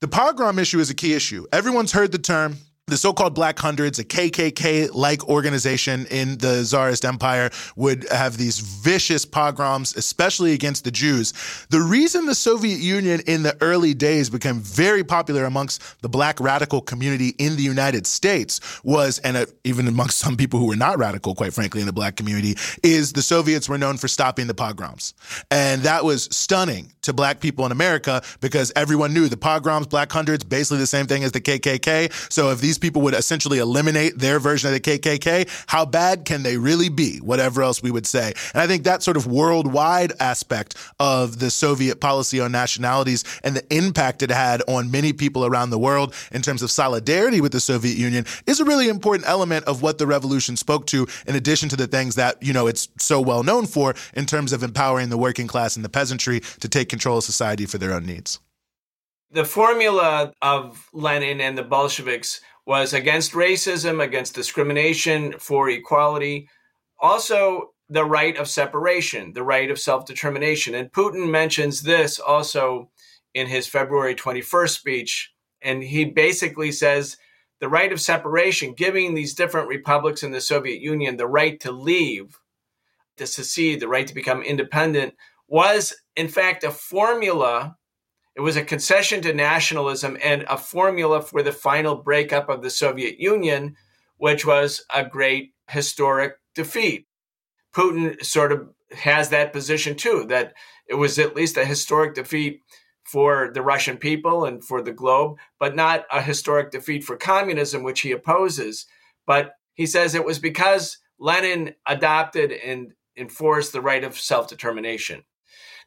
the pogrom issue is a key issue. Everyone's heard the term. The so-called Black Hundreds, a KKK-like organization in the Tsarist Empire, would have these vicious pogroms, especially against the Jews. The reason the Soviet Union in the early days became very popular amongst the Black radical community in the United States was, and even amongst some people who were not radical, quite frankly, in the Black community, is the Soviets were known for stopping the pogroms. And that was stunning to Black people in America, because everyone knew the pogroms, Black Hundreds, basically the same thing as the KKK. So if these these people would essentially eliminate their version of the KKK, how bad can they really be? Whatever else we would say. And I think that sort of worldwide aspect of the Soviet policy on nationalities and the impact it had on many people around the world in terms of solidarity with the Soviet Union is a really important element of what the revolution spoke to, in addition to the things that, you know, it's so well known for in terms of empowering the working class and the peasantry to take control of society for their own needs. The formula of Lenin and the Bolsheviks was against racism, against discrimination, for equality, also the right of separation, the right of self-determination. And Putin mentions this also in his February 21st speech. And he basically says the right of separation, giving these different republics in the Soviet Union the right to leave, to secede, the right to become independent, was in fact a formula. It was a concession to nationalism and a formula for the final breakup of the Soviet Union, which was a great historic defeat. Putin sort of has that position too, that it was at least a historic defeat for the Russian people and for the globe, but not a historic defeat for communism, which he opposes. But he says it was because Lenin adopted and enforced the right of self-determination.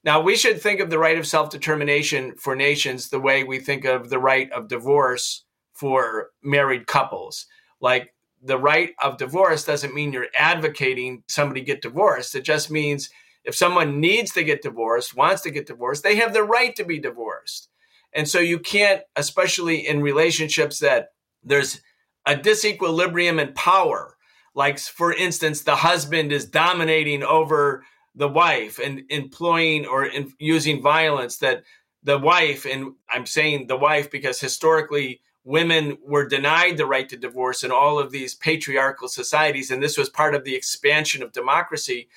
Now, we should think of the right of self-determination for nations the way we think of the right of divorce for married couples. Like, the right of divorce doesn't mean you're advocating somebody get divorced. It just means if someone needs to get divorced, wants to get divorced, they have the right to be divorced. And so you can't, especially in relationships that there's a disequilibrium in power. Like, for instance, the husband is dominating over the wife and employing or using violence, that the wife, and I'm saying the wife because historically women were denied the right to divorce in all of these patriarchal societies, and this was part of the expansion of democracy,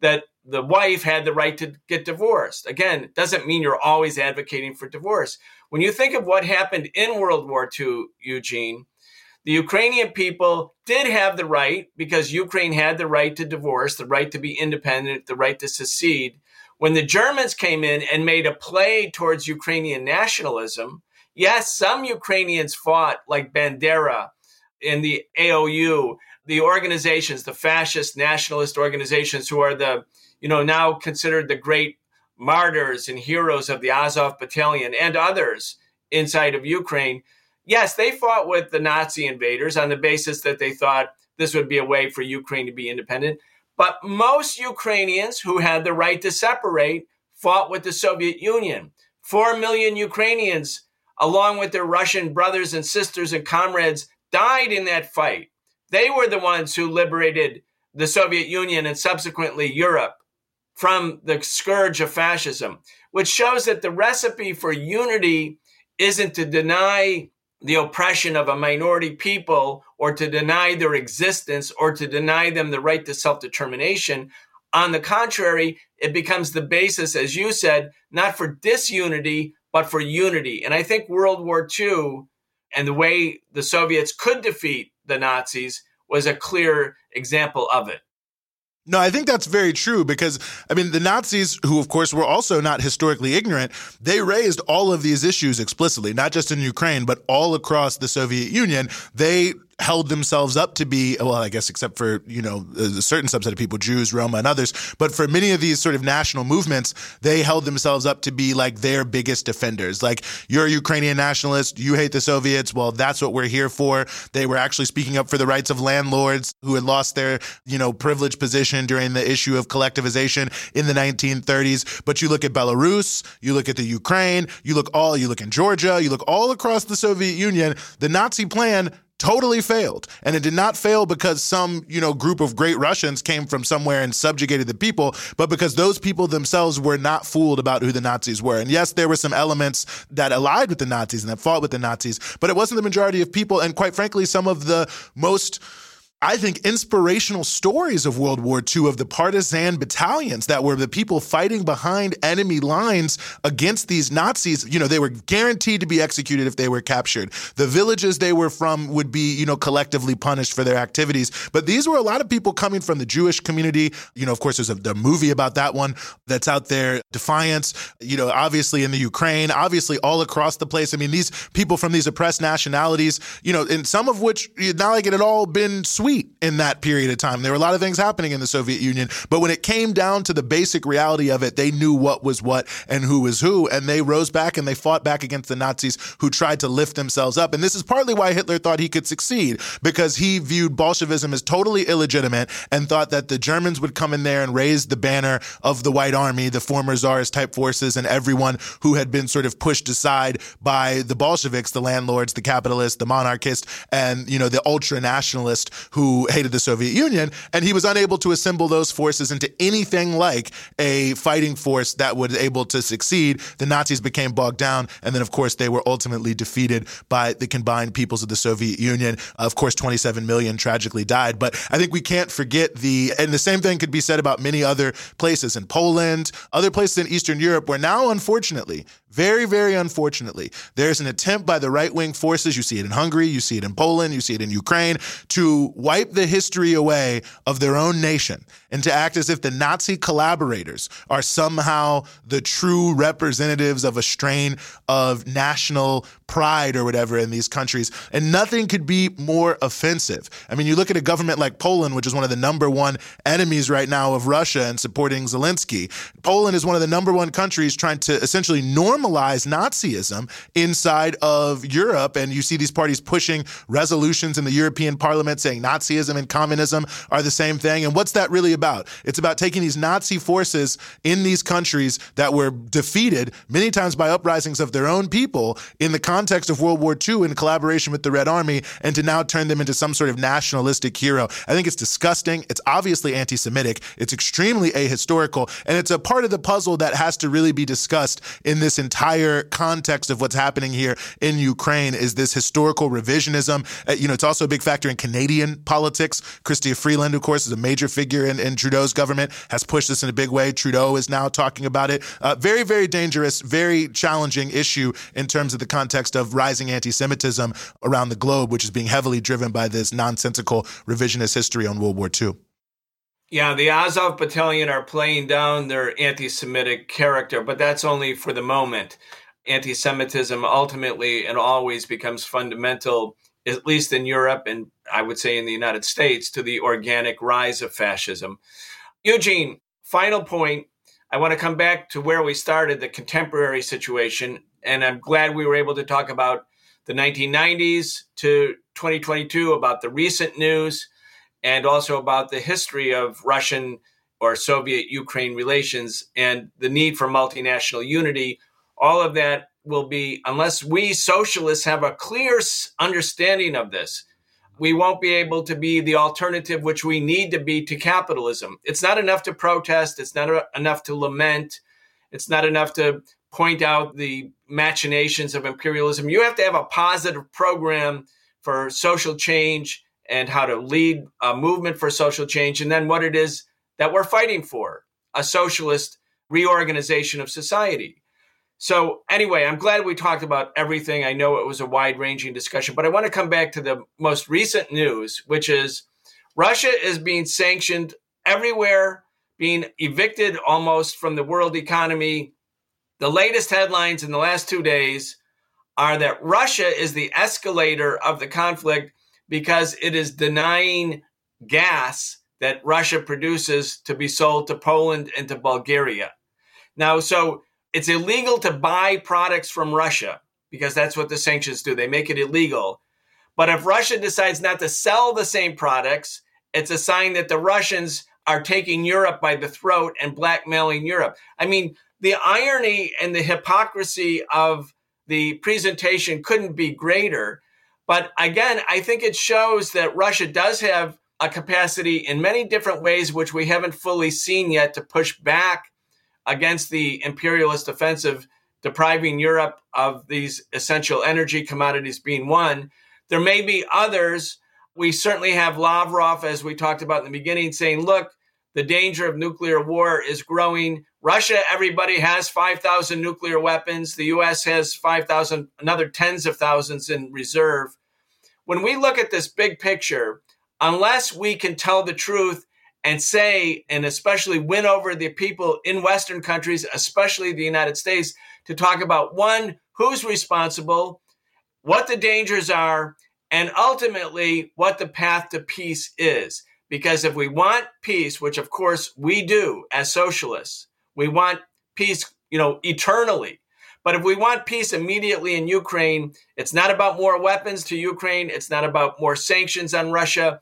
that the wife had the right to get divorced. Again, it doesn't mean you're always advocating for divorce. When you think of what happened in World War II, Eugene, the Ukrainian people did have the right, because Ukraine had the right to divorce, the right to be independent, the right to secede. When the Germans came in and made a play towards Ukrainian nationalism, yes, some Ukrainians fought, like Bandera in the AOU, the organizations, the fascist nationalist organizations who are the, you know, now considered the great martyrs and heroes of the Azov Battalion and others inside of Ukraine. Yes, they fought with the Nazi invaders on the basis that they thought this would be a way for Ukraine to be independent. But most Ukrainians who had the right to separate fought with the Soviet Union. 4 million Ukrainians, along with their Russian brothers and sisters and comrades, died in that fight. They were the ones who liberated the Soviet Union and subsequently Europe from the scourge of fascism, which shows that the recipe for unity isn't to deny the oppression of a minority people or to deny their existence or to deny them the right to self-determination. On the contrary, it becomes the basis, as you said, not for disunity, but for unity. And I think World War II and the way the Soviets could defeat the Nazis was a clear example of it. No, I think that's very true because, I mean, the Nazis, who, of course, were also not historically ignorant, they raised all of these issues explicitly, not just in Ukraine, but all across the Soviet Union. They held themselves up to be, well, I guess, except for, you know, a certain subset of people, Jews, Roma, and others. But for many of these sort of national movements, they held themselves up to be like their biggest defenders. Like, you're a Ukrainian nationalist, you hate the Soviets, well, that's what we're here for. They were actually speaking up for the rights of landlords who had lost their, you know, privileged position during the issue of collectivization in the 1930s. But you look at Belarus, you look at the Ukraine, you look in Georgia, you look all across the Soviet Union, the Nazi plan totally failed. And it did not fail because some, you know, group of great Russians came from somewhere and subjugated the people, but because those people themselves were not fooled about who the Nazis were. And yes, there were some elements that allied with the Nazis and that fought with the Nazis, but it wasn't the majority of people. And quite frankly, some of the most I think, inspirational stories of World War II, of the partisan battalions that were the people fighting behind enemy lines against these Nazis. You know, they were guaranteed to be executed if they were captured. The villages they were from would be, you know, collectively punished for their activities. But these were a lot of people coming from the Jewish community. You know, of course, there's a movie about that one that's out there, Defiance, you know, obviously in the Ukraine, obviously all across the place. I mean, these people from these oppressed nationalities, you know, and some of which, not like it had all been sweet in that period of time. There were a lot of things happening in the Soviet Union, but when it came down to the basic reality of it, they knew what was what and who was who, and they rose back and they fought back against the Nazis who tried to lift themselves up. And this is partly why Hitler thought he could succeed, because he viewed Bolshevism as totally illegitimate and thought that the Germans would come in there and raise the banner of the White Army, the former Tsarist type forces, and everyone who had been sort of pushed aside by the Bolsheviks, the landlords, the capitalists, the monarchists, and, you know, the ultra-nationalists who hated the Soviet Union. And he was unable to assemble those forces into anything like a fighting force that was able to succeed. The Nazis became bogged down. And then, of course, they were ultimately defeated by the combined peoples of the Soviet Union. Of course, 27 million tragically died. But I think we can't forget and the same thing could be said about many other places in Poland, other places in Eastern Europe, where now, unfortunately, very, very unfortunately, there's an attempt by the right-wing forces, you see it in Hungary, you see it in Poland, you see it in Ukraine, to wipe the history away of their own nation and to act as if the Nazi collaborators are somehow the true representatives of a strain of national pride or whatever in these countries. And nothing could be more offensive. I mean, you look at a government like Poland, which is one of the number one enemies right now of Russia and supporting Zelensky. Poland is one of the number one countries trying to essentially normalize Nazism inside of Europe. And you see these parties pushing resolutions in the European Parliament saying Nazism and communism are the same thing. And what's that really about? It's about taking these Nazi forces in these countries that were defeated many times by uprisings of their own people in the context of World War II in collaboration with the Red Army, and to now turn them into some sort of nationalistic hero. I think it's disgusting. It's obviously anti-Semitic. It's extremely ahistorical. And it's a part of the puzzle that has to really be discussed in this entire context of what's happening here in Ukraine, is this historical revisionism. You know, it's also a big factor in Canadian politics. Chrystia Freeland, of course, is a major figure in Trudeau's government, has pushed this in a big way. Trudeau is now talking about it. Very, very dangerous, very challenging issue in terms of the context of rising anti-Semitism around the globe, which is being heavily driven by this nonsensical revisionist history on World War II. Yeah, the Azov Battalion are playing down their anti-Semitic character, but that's only for the moment. Anti-Semitism ultimately and always becomes fundamental, at least in Europe and I would say in the United States, to the organic rise of fascism. Eugene, final point. I want to come back to where we started, the contemporary situation, and I'm glad we were able to talk about the 1990s to 2022, about the recent news, and also about the history of Russian or Soviet-Ukraine relations and the need for multinational unity. All of that will be, unless we socialists have a clear understanding of this, we won't be able to be the alternative which we need to be to capitalism. It's not enough to protest. It's not enough to lament. It's not enough to point out the machinations of imperialism. You have to have a positive program for social change and how to lead a movement for social change, and then what it is that we're fighting for, a socialist reorganization of society. So anyway, I'm glad we talked about everything. I know it was a wide-ranging discussion, but I want to come back to the most recent news, which is Russia is being sanctioned everywhere, being evicted almost from the world economy. The latest headlines in the last 2 days are that Russia is the escalator of the conflict because it is denying gas that Russia produces to be sold to Poland and to Bulgaria. Now, so it's illegal to buy products from Russia because that's what the sanctions do. They make it illegal. But if Russia decides not to sell the same products, it's a sign that the Russians are taking Europe by the throat and blackmailing Europe. I mean, the irony and the hypocrisy of the presentation couldn't be greater. But again, I think it shows that Russia does have a capacity in many different ways, which we haven't fully seen yet, to push back against the imperialist offensive, depriving Europe of these essential energy commodities being one. There may be others. We certainly have Lavrov, as we talked about in the beginning, saying, look, the danger of nuclear war is growing. Russia, everybody has 5,000 nuclear weapons. The U.S. has 5,000, another tens of thousands in reserve. When we look at this big picture, unless we can tell the truth and say, and especially win over the people in Western countries, especially the United States, to talk about, one, who's responsible, what the dangers are, and ultimately what the path to peace is. Because if we want peace, which of course we do as socialists, we want peace, eternally. But if we want peace immediately in Ukraine, it's not about more weapons to Ukraine. It's not about more sanctions on Russia.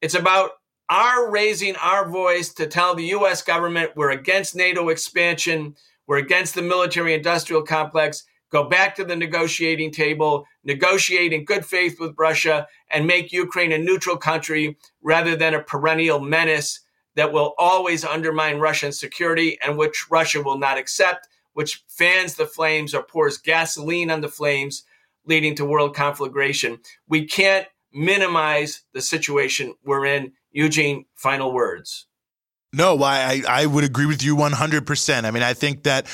It's about our raising our voice to tell the U.S. government we're against NATO expansion, we're against the military-industrial complex, go back to the negotiating table, negotiate in good faith with Russia, and make Ukraine a neutral country rather than a perennial menace that will always undermine Russian security and which Russia will not accept, which fans the flames or pours gasoline on the flames, leading to world conflagration. We can't minimize the situation we're in. Eugene, final words. No, I would agree with you 100%. I mean, I think that,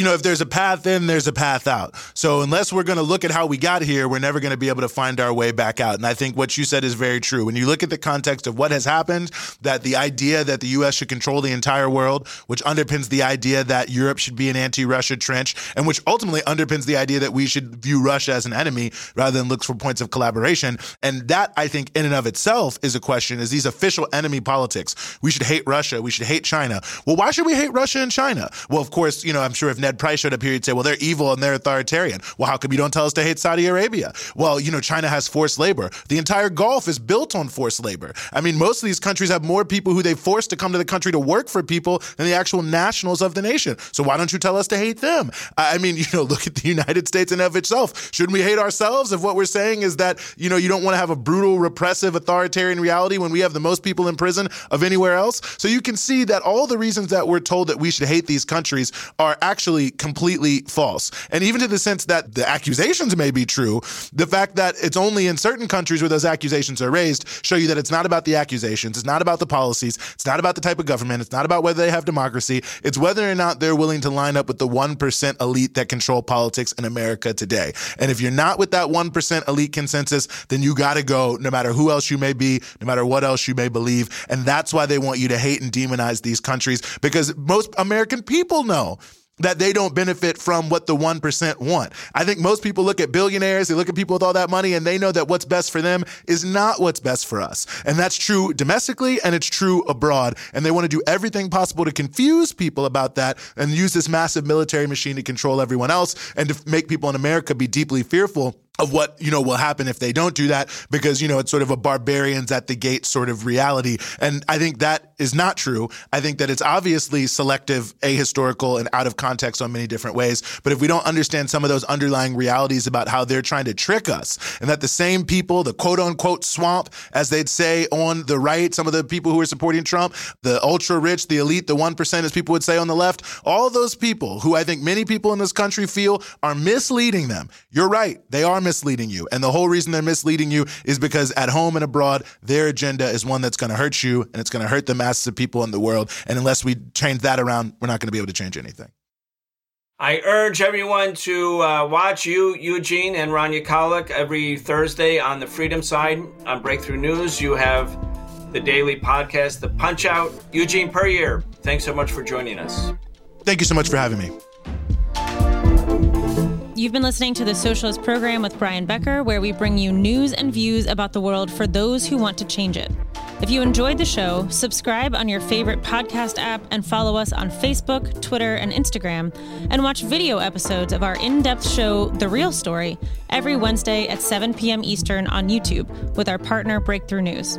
if there's a path in, there's a path out. So unless we're going to look at how we got here, we're never going to be able to find our way back out. And I think what you said is very true. When you look at the context of what has happened, that the idea that the U.S. should control the entire world, which underpins the idea that Europe should be an anti-Russia trench, and which ultimately underpins the idea that we should view Russia as an enemy rather than look for points of collaboration. And that, I think, in and of itself is a question, is these official enemy politics. We should hate Russia. We should hate China. Well, why should we hate Russia and China? Well, of course, I'm sure if Ned Price showed up here, he'd say, well, they're evil and they're authoritarian. Well, how come you don't tell us to hate Saudi Arabia? Well, China has forced labor. The entire Gulf is built on forced labor. I mean, most of these countries have more people who they force to come to the country to work for people than the actual nationals of the nation. So why don't you tell us to hate them? I mean, look at the United States in and of itself. Shouldn't we hate ourselves if what we're saying is that, you don't want to have a brutal, repressive, authoritarian reality when we have the most people in prison of anywhere else? So you can see that all the reasons that we're told that we should hate these countries are actually completely false. And even to the sense that the accusations may be true, the fact that it's only in certain countries where those accusations are raised show you that it's not about the accusations, it's not about the policies, it's not about the type of government, it's not about whether they have democracy, it's whether or not they're willing to line up with the 1% elite that control politics in America today. And if you're not with that 1% elite consensus, then you got to go no matter who else you may be, no matter what else you may believe. And that's why they want you to hate and demonize these countries, because most American people know that they don't benefit from what the 1% want. I think most people look at billionaires, they look at people with all that money, and they know that what's best for them is not what's best for us. And that's true domestically, and it's true abroad. And they want to do everything possible to confuse people about that and use this massive military machine to control everyone else and to make people in America be deeply fearful of what, will happen if they don't do that, because, it's sort of a barbarians at the gate sort of reality. And I think that is not true. I think that it's obviously selective, ahistorical, and out of context on many different ways. But if we don't understand some of those underlying realities about how they're trying to trick us, and that the same people, the quote unquote swamp, as they'd say on the right, some of the people who are supporting Trump, the ultra rich, the elite, the 1%, as people would say on the left, all those people who I think many people in this country feel are misleading them. You're right. They are misleading you. And the whole reason they're misleading you is because at home and abroad, their agenda is one that's going to hurt you, and it's going to hurt the masses of people in the world. And unless we change that around, we're not going to be able to change anything. I urge everyone to watch you, Eugene, and Rania Kalik every Thursday on the Freedom Side on Breakthrough News. You have the daily podcast, The Punch Out. Eugene Puryear, thanks so much for joining us. Thank you so much for having me. You've been listening to The Socialist Program with Brian Becker, where we bring you news and views about the world for those who want to change it. If you enjoyed the show, subscribe on your favorite podcast app and follow us on Facebook, Twitter, and Instagram, and watch video episodes of our in-depth show, The Real Story, every Wednesday at 7 p.m. Eastern on YouTube with our partner Breakthrough News.